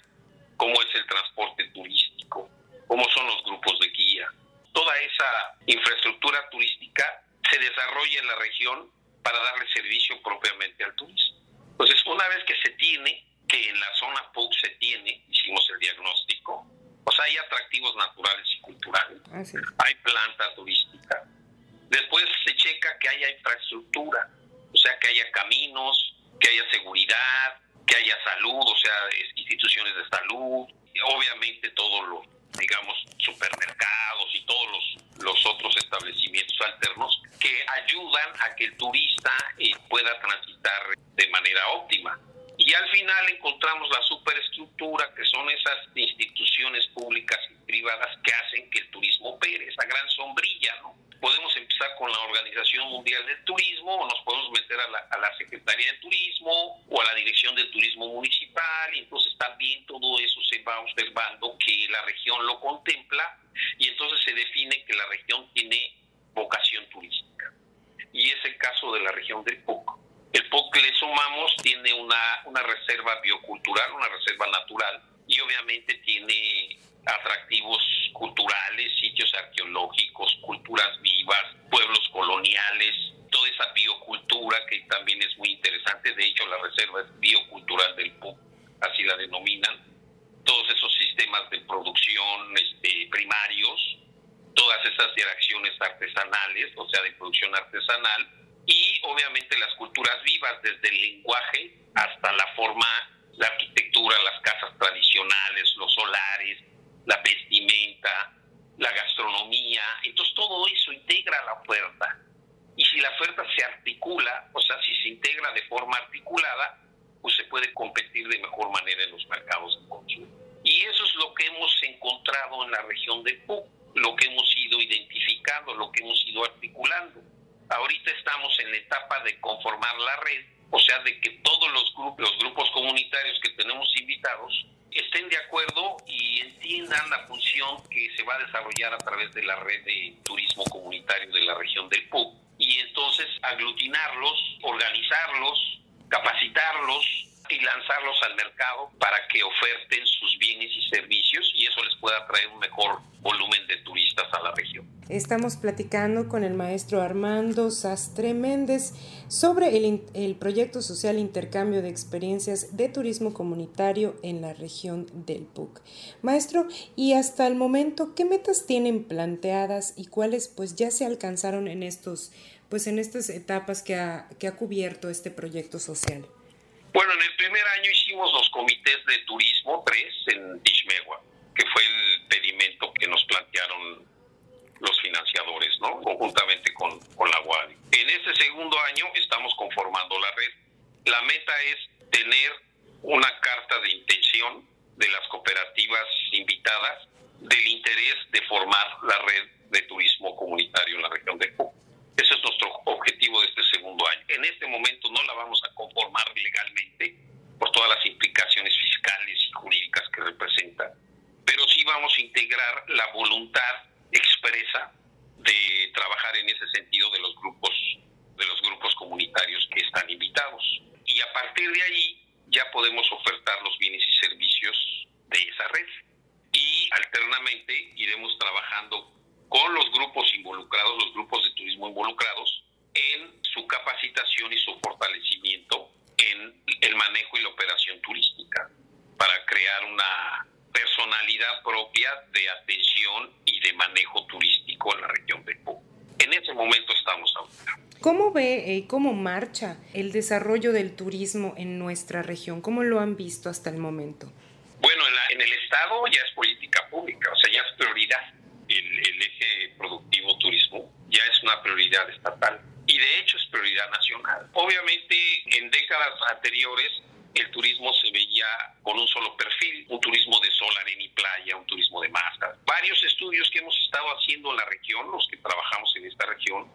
como es el transporte turístico, como son los grupos de guía. Toda esa infraestructura turística se desarrolla en la región para darle servicio propiamente al turismo. Entonces, una vez que se tiene, que en la zona Puuc se tiene, hicimos el diagnóstico, o sea, hay atractivos naturales y culturales. Así es. Hay planta turística. Después se checa que haya infraestructura, o sea, que haya caminos, que haya seguridad, que haya salud, o sea, instituciones de salud, y obviamente todos los, digamos, supermercados y todos los, los otros establecimientos alternos que ayudan a que el turista eh, pueda transitar de manera óptima. Y al final encontramos la superestructura, que son esas instituciones públicas y privadas que hacen que el turismo opere, esa gran sombrilla, ¿no? Podemos empezar con la Organización Mundial del Turismo, o nos podemos meter a la, a la Secretaría de Turismo o a la Dirección del Turismo Municipal, y entonces también todo eso se va observando que la región lo contempla, y entonces se define que la región tiene vocación turística. Y es el caso de la región del Puuc. El Puuc, le sumamos, tiene una, una reserva biocultural, una reserva natural, y obviamente tiene atractivos culturales, sitios arqueológicos, culturas vivas, pueblos coloniales, toda esa biocultura que también es muy interesante. De hecho, la reserva es biocultural del Puuc, así la denominan. Todos esos sistemas de producción este, primarios, todas esas interacciones artesanales, o sea, de producción artesanal, y obviamente las culturas vivas, desde el lenguaje hasta la forma, la arquitectura, las casas tradicionales, los solares, la vestimenta, la gastronomía. Entonces todo eso integra la oferta. Y si la oferta se articula, o sea, si se integra de forma articulada, pues se puede competir de mejor manera en los mercados de consumo. Y eso es lo que hemos encontrado en la región de Puuc, lo que hemos ido identificando, lo que hemos ido articulando. Ahorita estamos en la etapa de conformar la red, o sea, de que todos los grupos, los grupos comunitarios que tenemos invitados estén de acuerdo y entiendan la función que se va a desarrollar a través de la red de turismo comunitario de la región del Puuc, y entonces aglutinarlos, organizarlos, capacitarlos y lanzarlos al mercado para que oferten sus bienes y servicios, y eso les pueda traer un mejor volumen de turistas a la región. Estamos platicando con el maestro Armando Sastre Méndez sobre el, el proyecto social Intercambio de Experiencias de Turismo Comunitario en la región del Puuc. Maestro, y hasta el momento, ¿qué metas tienen planteadas y cuáles pues ya se alcanzaron en estos, pues en estas etapas que ha, que ha cubierto este proyecto social? Bueno, en el primer año hicimos los comités de turismo, tres, en Tixmegua, que fue el pedimento que nos plantearon los financiadores, ¿no? Conjuntamente con, con la U A D I. En este segundo año estamos conformando la red. La meta es tener una carta de intención de las cooperativas invitadas del interés de formar la red de turismo comunitario en la región de Puuc. Ese es nuestro objetivo de este segundo año. En este momento no la vamos a conformar legalmente por todas las implicaciones fiscales y jurídicas que representa, pero sí vamos a integrar la voluntad expresa de trabajar en ese sentido de los grupos, de los grupos comunitarios que están invitados. Y a partir de ahí ya podemos ofertar los bienes y servicios de esa red. Y alternamente iremos trabajando con los grupos involucrados, los grupos de turismo involucrados, en su capacitación y su fortalecimiento en el manejo y la operación turística, para crear una personalidad propia de atención y de manejo turístico en la región de Puuc. En ese momento estamos ahora. ¿Cómo ve y cómo marcha el desarrollo del turismo en nuestra región? ¿Cómo lo han visto hasta el momento? Bueno, en, la, en el Estado ya es política pública, o sea, ya es prioridad. El, el eje productivo turismo ya es una prioridad estatal y de hecho es prioridad nacional. Obviamente en décadas anteriores el turismo se veía con un solo perfil, un turismo de sol, arena y playa, un turismo de masas. Varios estudios que hemos estado haciendo en la región, los que trabajamos en esta región,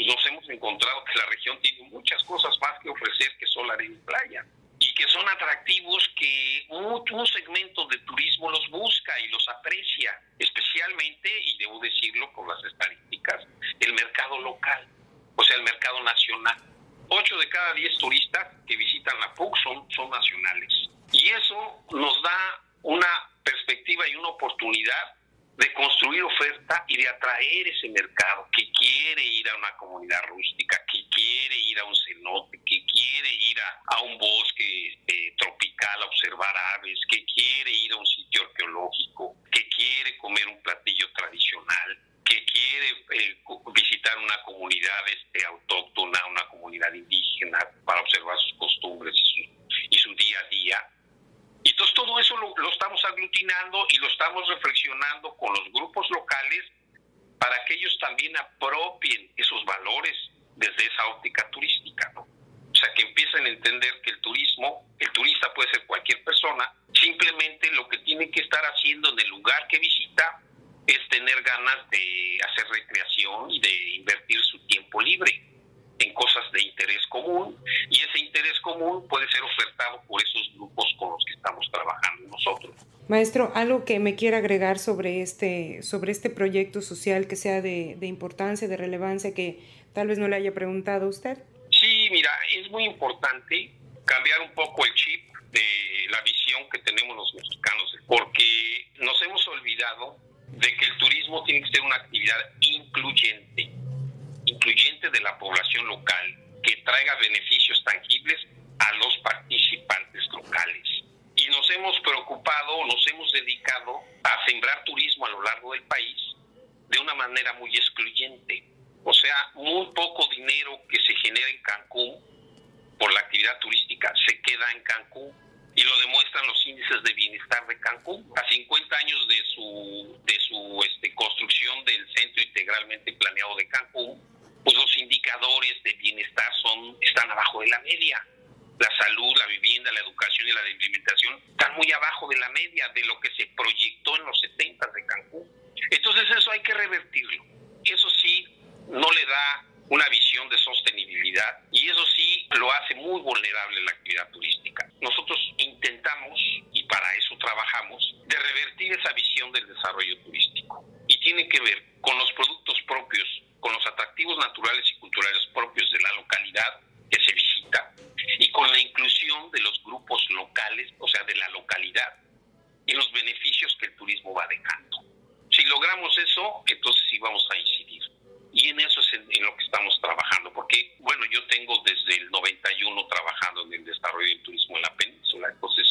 nos hemos encontrado que la región tiene muchas cosas más que ofrecer que sol, arena y playa, y que son atractivos que un, un segmento de turismo los busca y los aprecia, especialmente, y debo decirlo por las estadísticas, el mercado local, o sea, el mercado nacional. Ocho de cada diez turistas que visitan la Puuc son, son nacionales. Y eso nos da una perspectiva y una oportunidad de construir oferta y de atraer ese mercado que quiere ir a una comunidad rústica, que quiere ir a un cenote, que quiere ir a, a un bosque eh, tropical a observar aves, que quiere ir a un sitio arqueológico, que quiere comer un platillo tradicional, Entonces todo eso lo, lo estamos aglutinando y lo estamos reflexionando con los grupos locales para que ellos también apropien esos valores desde esa óptica turística, ¿no? O sea, que empiecen a entender que el turismo, el turista puede ser cualquier persona, simplemente lo que tiene que estar haciendo en el lugar que visita es tener ganas de hacer recreación y de invertir su tiempo libre en cosas de interés común, y ese interés común puede ser ofertado por esos grupos con los que estamos trabajando nosotros. Maestro, algo que me quiera agregar sobre este, sobre este proyecto social que sea de, de importancia, de relevancia, que tal vez no le haya preguntado a usted. Sí, mira, es muy importante cambiar un poco el chip de la visión que tenemos los mexicanos, porque nos hemos olvidado de que el turismo tiene que ser una actividad incluyente, incluyente de la población local, que traiga beneficios tangibles a los participantes locales. Y nos hemos preocupado, nos hemos dedicado a sembrar turismo a lo largo del país de una manera muy excluyente. O sea, muy poco dinero que se genera en Cancún por la actividad turística se queda en Cancún, y lo demuestran los índices de bienestar de Cancún. A cincuenta años de su, de su este, construcción del centro integralmente planeado de Cancún, pues los indicadores de bienestar son están abajo de la media. La salud, la vivienda, la educación y la alimentación están muy abajo de la media de lo que se proyectó en los setenta de Cancún. Entonces eso hay que revertirlo. Eso sí no le da una visión de sostenibilidad, y eso sí lo hace muy vulnerable la actividad turística. Nosotros intentamos, y para eso trabajamos, de revertir esa visión del desarrollo turístico. Y tiene que ver con los productos propios, con los atractivos naturales y culturales propios de la localidad que se visita, y con la inclusión de los grupos locales, o sea, de la localidad, y los beneficios que el turismo va dejando. Si logramos eso, entonces sí vamos a incidir. Y en eso es en, en lo que estamos trabajando, porque, bueno, yo tengo desde el noventa y uno trabajando en el desarrollo del turismo en la península. Entonces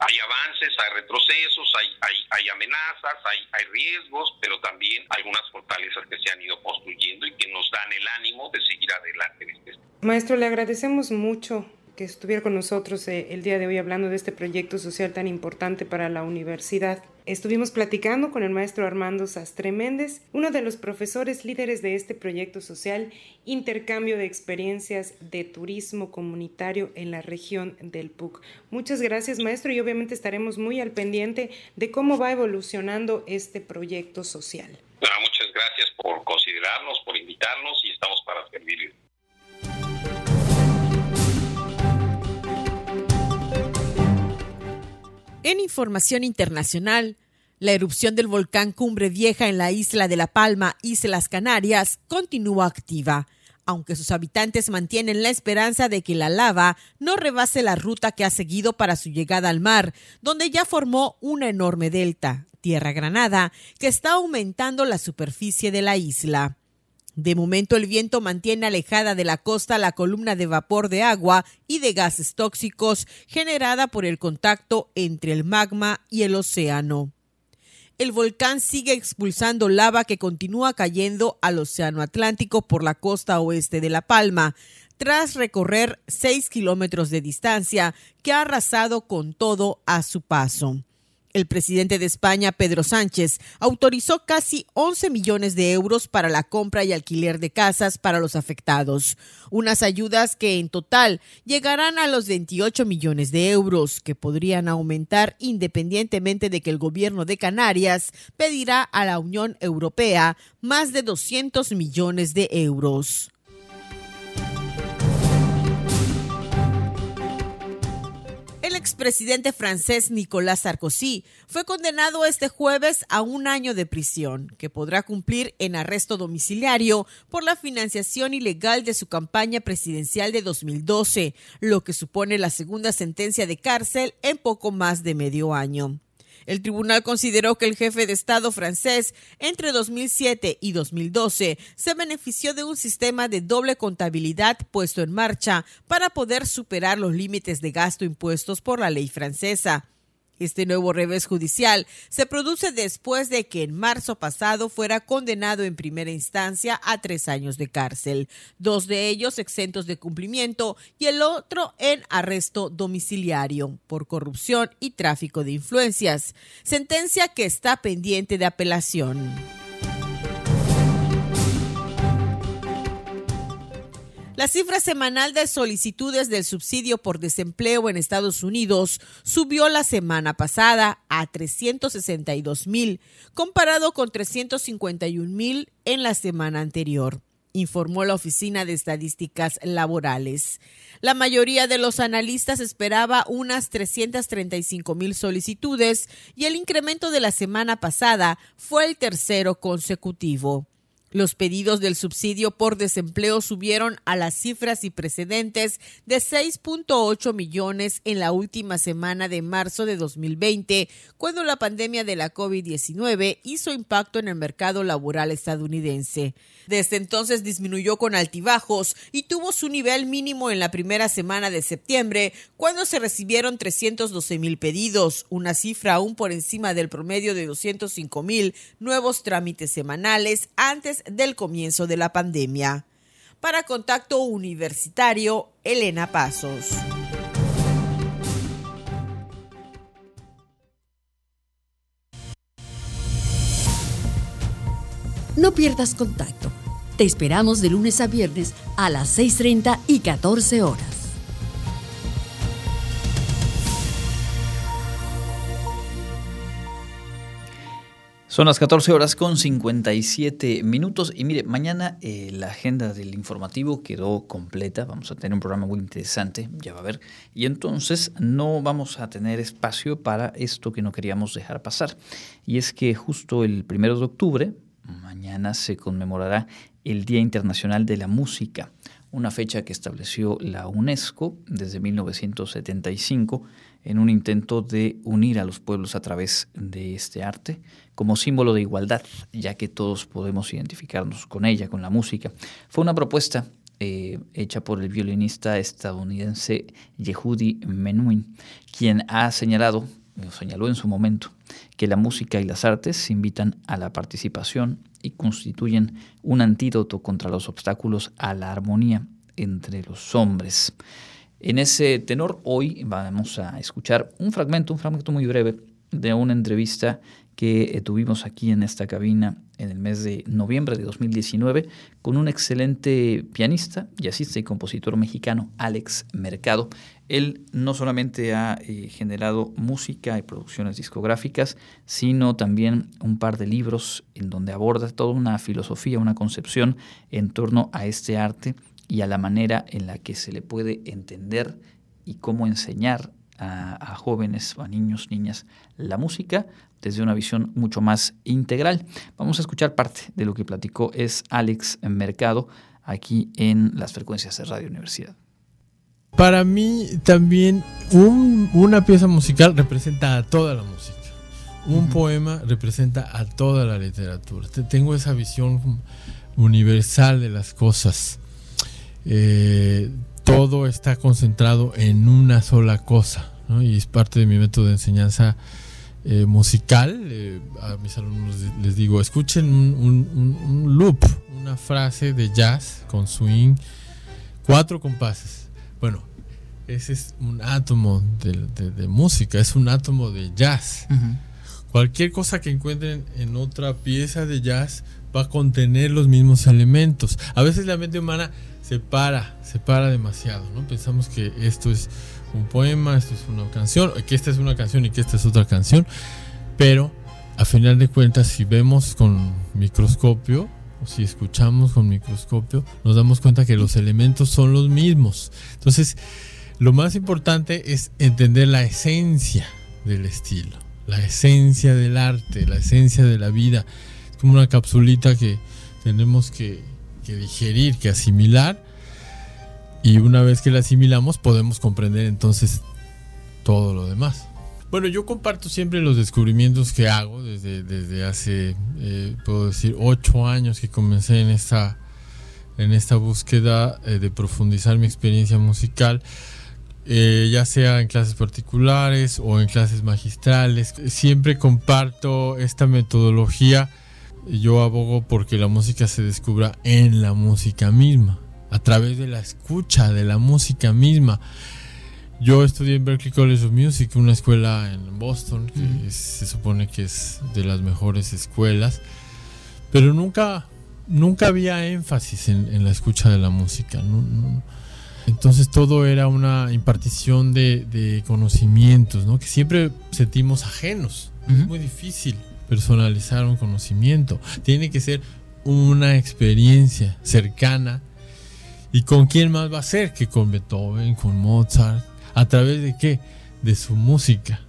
hay avances, hay retrocesos, hay, hay, hay amenazas, hay, hay riesgos, pero también algunas fortalezas que se han ido construyendo y que nos dan el ánimo de seguir adelante en este. Maestro, le agradecemos mucho que estuviera con nosotros el día de hoy hablando de este proyecto social tan importante para la universidad. Estuvimos platicando con el maestro Armando Sastre Méndez, uno de los profesores líderes de este proyecto social, Intercambio de Experiencias de Turismo Comunitario en la región del Puuc. Muchas gracias, maestro, y obviamente estaremos muy al pendiente de cómo va evolucionando este proyecto social. Bueno, muchas gracias por considerarnos, por invitarnos, y estamos para servirles. En información internacional, la erupción del volcán Cumbre Vieja en la isla de La Palma, Islas Canarias, continúa activa, aunque sus habitantes mantienen la esperanza de que la lava no rebase la ruta que ha seguido para su llegada al mar, donde ya formó una enorme delta, tierra granada, que está aumentando la superficie de la isla. De momento, el viento mantiene alejada de la costa la columna de vapor de agua y de gases tóxicos generada por el contacto entre el magma y el océano. El volcán sigue expulsando lava que continúa cayendo al océano Atlántico por la costa oeste de La Palma, tras recorrer seis kilómetros de distancia, que ha arrasado con todo a su paso. El presidente de España, Pedro Sánchez, autorizó casi once millones de euros para la compra y alquiler de casas para los afectados, unas ayudas que en total llegarán a los veintiocho millones de euros, que podrían aumentar independientemente de que el gobierno de Canarias pedirá a la Unión Europea más de doscientos millones de euros. El expresidente francés Nicolás Sarkozy fue condenado este jueves a un año de prisión, que podrá cumplir en arresto domiciliario por la financiación ilegal de su campaña presidencial de dos mil doce, lo que supone la segunda sentencia de cárcel en poco más de medio año. El tribunal consideró que el jefe de Estado francés, entre dos mil siete y dos mil doce, se benefició de un sistema de doble contabilidad puesto en marcha para poder superar los límites de gasto impuestos por la ley francesa. Este nuevo revés judicial se produce después de que en marzo pasado fuera condenado en primera instancia a tres años de cárcel, dos de ellos exentos de cumplimiento y el otro en arresto domiciliario por corrupción y tráfico de influencias, sentencia que está pendiente de apelación. La cifra semanal de solicitudes del subsidio por desempleo en Estados Unidos subió la semana pasada a trescientos sesenta y dos mil, comparado con trescientos cincuenta y un mil en la semana anterior, informó la Oficina de Estadísticas Laborales. La mayoría de los analistas esperaba unas trescientos treinta y cinco mil solicitudes y el incremento de la semana pasada fue el tercero consecutivo. Los pedidos del subsidio por desempleo subieron a las cifras y precedentes de seis punto ocho millones en la última semana de marzo de dos mil veinte, cuando la pandemia de la COVID diecinueve hizo impacto en el mercado laboral estadounidense. Desde entonces disminuyó con altibajos y tuvo su nivel mínimo en la primera semana de septiembre, cuando se recibieron trescientos doce mil pedidos, una cifra aún por encima del promedio de doscientos cinco mil nuevos trámites semanales antes del comienzo de la pandemia. Para Contacto Universitario, Elena Pasos. No pierdas contacto. Te esperamos de lunes a viernes a las seis y media y catorce horas. Son las catorce horas con cincuenta y siete minutos y mire, mañana eh, la agenda del informativo quedó completa, vamos a tener un programa muy interesante, ya va a ver, y entonces no vamos a tener espacio para esto que no queríamos dejar pasar, y es que justo el primero de octubre, mañana se conmemorará el Día Internacional de la Música, una fecha que estableció la UNESCO desde mil novecientos setenta y cinco en un intento de unir a los pueblos a través de este arte como símbolo de igualdad, ya que todos podemos identificarnos con ella, con la música. Fue una propuesta eh, hecha por el violinista estadounidense Yehudi Menuhin, quien ha señalado, o señaló en su momento, que la música y las artes invitan a la participación y constituyen un antídoto contra los obstáculos a la armonía entre los hombres. En ese tenor, hoy vamos a escuchar un fragmento, un fragmento muy breve de una entrevista que tuvimos aquí en esta cabina en el mes de noviembre de dos mil diecinueve con un excelente pianista, jazzista y compositor mexicano, Alex Mercado. Él no solamente ha eh, generado música y producciones discográficas, sino también un par de libros en donde aborda toda una filosofía, una concepción en torno a este arte y a la manera en la que se le puede entender y cómo enseñar a, a jóvenes, a niños, niñas, la música desde una visión mucho más integral. Vamos a escuchar parte de lo que platicó es Alex Mercado aquí en las frecuencias de Radio Universidad. Para mí también un, una pieza musical representa a toda la música. Un uh-huh. poema representa a toda la literatura. Tengo esa visión universal de las cosas. Eh, todo está concentrado en una sola cosa, ¿no? Y es parte de mi método de enseñanza eh, musical. Eh, a mis alumnos les digo, escuchen un, un, un loop, una frase de jazz con swing, cuatro compases. Bueno, ese es un átomo de, de, de música, es un átomo de jazz. Uh-huh. Cualquier cosa que encuentren en otra pieza de jazz va a contener los mismos elementos. A veces la mente humana separa, separa demasiado, ¿no? Pensamos que esto es un poema, esto es una canción, que esta es una canción y que esta es otra canción, pero a final de cuentas, si vemos con microscopio, o si escuchamos con microscopio, nos damos cuenta que los elementos son los mismos. Entonces, lo más importante es entender la esencia del estilo, la esencia del arte, la esencia de la vida. Es como una capsulita que tenemos que que digerir, que asimilar, y una vez que la asimilamos podemos comprender entonces todo lo demás. Bueno, yo comparto siempre los descubrimientos que hago desde, desde hace, eh, puedo decir, ocho años que comencé en esta, en esta búsqueda eh, de profundizar mi experiencia musical. eh, ya sea en clases particulares o en clases magistrales. Siempre comparto esta metodología. Yo abogo porque la música se descubra en la música misma, a través de la escucha de la música misma. Yo estudié en Berklee College of Music, una escuela en Boston, que mm. es, se supone que es de las mejores escuelas, pero nunca, nunca había énfasis en, en la escucha de la música, ¿no? No. Entonces todo era una impartición de, de conocimientos, ¿no? Que siempre sentimos ajenos. Mm-hmm. Es muy difícil personalizar un conocimiento. Tiene que ser una experiencia cercana. ¿Y con quién más va a ser que con Beethoven, con Mozart? ¿A través de qué? De su música.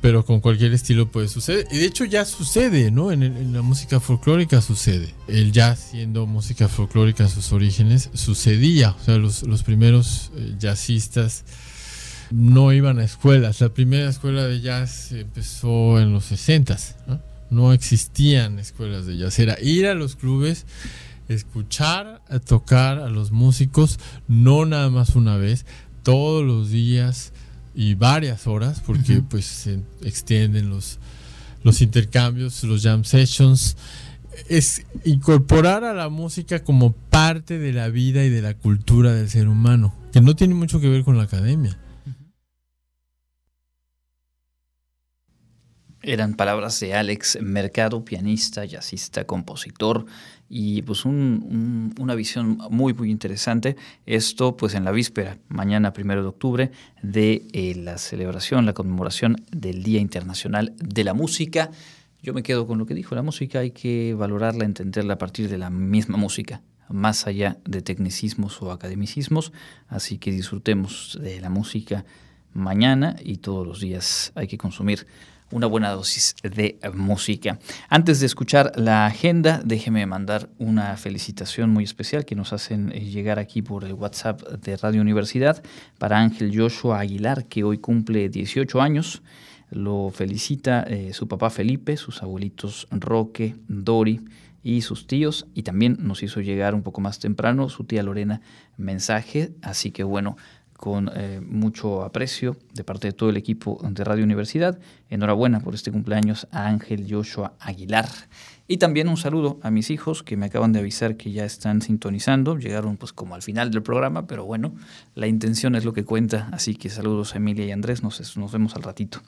Pero con cualquier estilo puede suceder. Y de hecho ya sucede, ¿no? En, el, en la música folclórica sucede. El jazz, siendo música folclórica en sus orígenes, sucedía. O sea, los, los primeros eh, jazzistas no iban a escuelas. La primera escuela de jazz empezó en los sesentas, ¿no? No existían escuelas de jazz. Era ir a los clubes, escuchar, a tocar a los músicos, no nada más una vez, todos los días y varias horas, porque uh-huh. pues se extienden los, los intercambios, los jam sessions. Es incorporar a la música como parte de la vida y de la cultura del ser humano, que no tiene mucho que ver con la academia. Eran palabras de Alex Mercado, pianista, jazzista, compositor, y pues un, un, una visión muy, muy interesante. Esto pues en la víspera, mañana primero de octubre, de eh, la celebración, la conmemoración del Día Internacional de la Música. Yo me quedo con lo que dijo, la música hay que valorarla, entenderla a partir de la misma música, más allá de tecnicismos o academicismos, así que disfrutemos de la música mañana y todos los días hay que consumir una buena dosis de música. Antes de escuchar la agenda, déjeme mandar una felicitación muy especial que nos hacen llegar aquí por el WhatsApp de Radio Universidad para Ángel Joshua Aguilar, que hoy cumple dieciocho años. Lo felicita eh, su papá Felipe, sus abuelitos Roque, Dori y sus tíos, y también nos hizo llegar un poco más temprano su tía Lorena mensaje, así que bueno, con eh, mucho aprecio de parte de todo el equipo de Radio Universidad. Enhorabuena por este cumpleaños a Ángel Joshua Aguilar. Y también un saludo a mis hijos que me acaban de avisar que ya están sintonizando. Llegaron pues como al final del programa, pero bueno, la intención es lo que cuenta. Así que saludos a Emilia y Andrés, nos, nos vemos al ratito.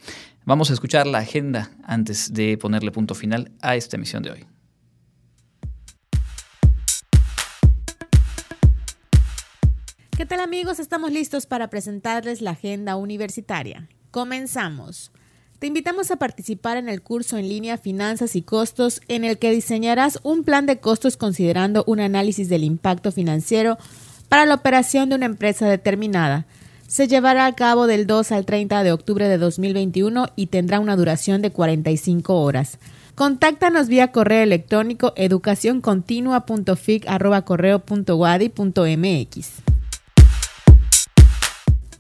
Vamos a escuchar la agenda antes de ponerle punto final a esta emisión de hoy. ¿Qué tal, amigos? Estamos listos para presentarles la agenda universitaria. Comenzamos. Te invitamos a participar en el curso en línea Finanzas y Costos, en el que diseñarás un plan de costos considerando un análisis del impacto financiero para la operación de una empresa determinada. Se llevará a cabo del dos al treinta de octubre de dos mil veintiuno y tendrá una duración de cuarenta y cinco horas. Contáctanos vía correo electrónico educación continua punto fic arroba correo punto wadi punto mx.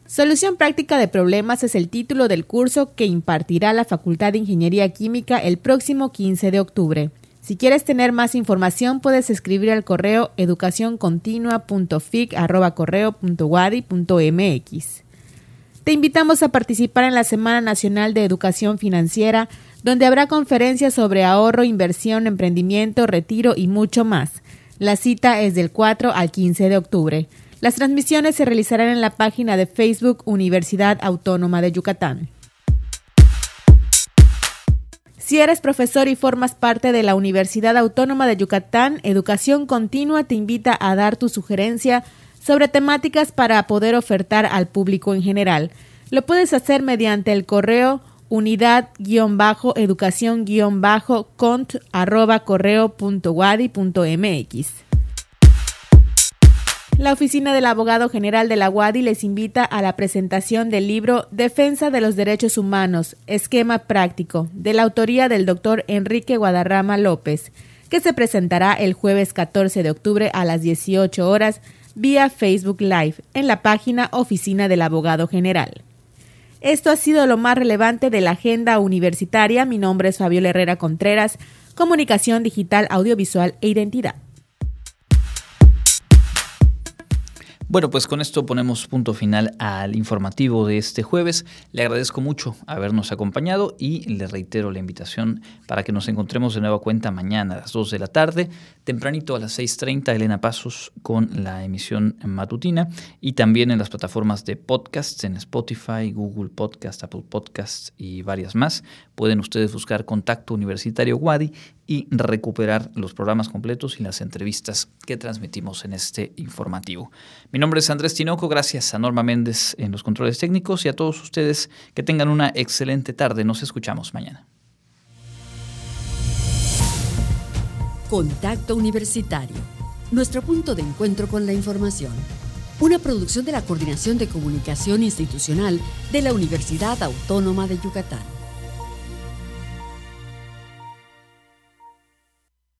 Solución práctica de problemas es el título del curso que impartirá la Facultad de Ingeniería Química el próximo quince de octubre. Si quieres tener más información, puedes escribir al correo educación continua punto fic arroba correo punto wadi punto mx. Te invitamos a participar en la Semana Nacional de Educación Financiera, donde habrá conferencias sobre ahorro, inversión, emprendimiento, retiro y mucho más. La cita es del cuatro al quince de octubre. Las transmisiones se realizarán en la página de Facebook Universidad Autónoma de Yucatán. Si eres profesor y formas parte de la Universidad Autónoma de Yucatán, Educación Continua te invita a dar tu sugerencia sobre temáticas para poder ofertar al público en general. Lo puedes hacer mediante el correo unidad educación cont arroba correo punto wadi punto mx. La Oficina del Abogado General de la U A D I les invita a la presentación del libro Defensa de los Derechos Humanos, Esquema Práctico, de la autoría del doctor Enrique Guadarrama López, que se presentará el jueves catorce de octubre a las dieciocho horas vía Facebook Live en la página Oficina del Abogado General. Esto ha sido lo más relevante de la agenda universitaria. Mi nombre es Fabiola Herrera Contreras, Comunicación Digital, Audiovisual e Identidad. Bueno, pues con esto ponemos punto final al informativo de este jueves. Le agradezco mucho habernos acompañado y le reitero la invitación para que nos encontremos de nueva cuenta mañana a las dos de la tarde, tempranito a las seis treinta, Elena Pasos con la emisión matutina y también en las plataformas de podcasts, en Spotify, Google Podcast, Apple Podcasts y varias más. Pueden ustedes buscar Contacto Universitario Guadi y recuperar los programas completos y las entrevistas que transmitimos en este informativo. Mi nombre es Andrés Tinoco, gracias a Norma Méndez en los controles técnicos y a todos ustedes que tengan una excelente tarde. Nos escuchamos mañana. Contacto Universitario, nuestro punto de encuentro con la información. Una producción de la Coordinación de Comunicación Institucional de la Universidad Autónoma de Yucatán.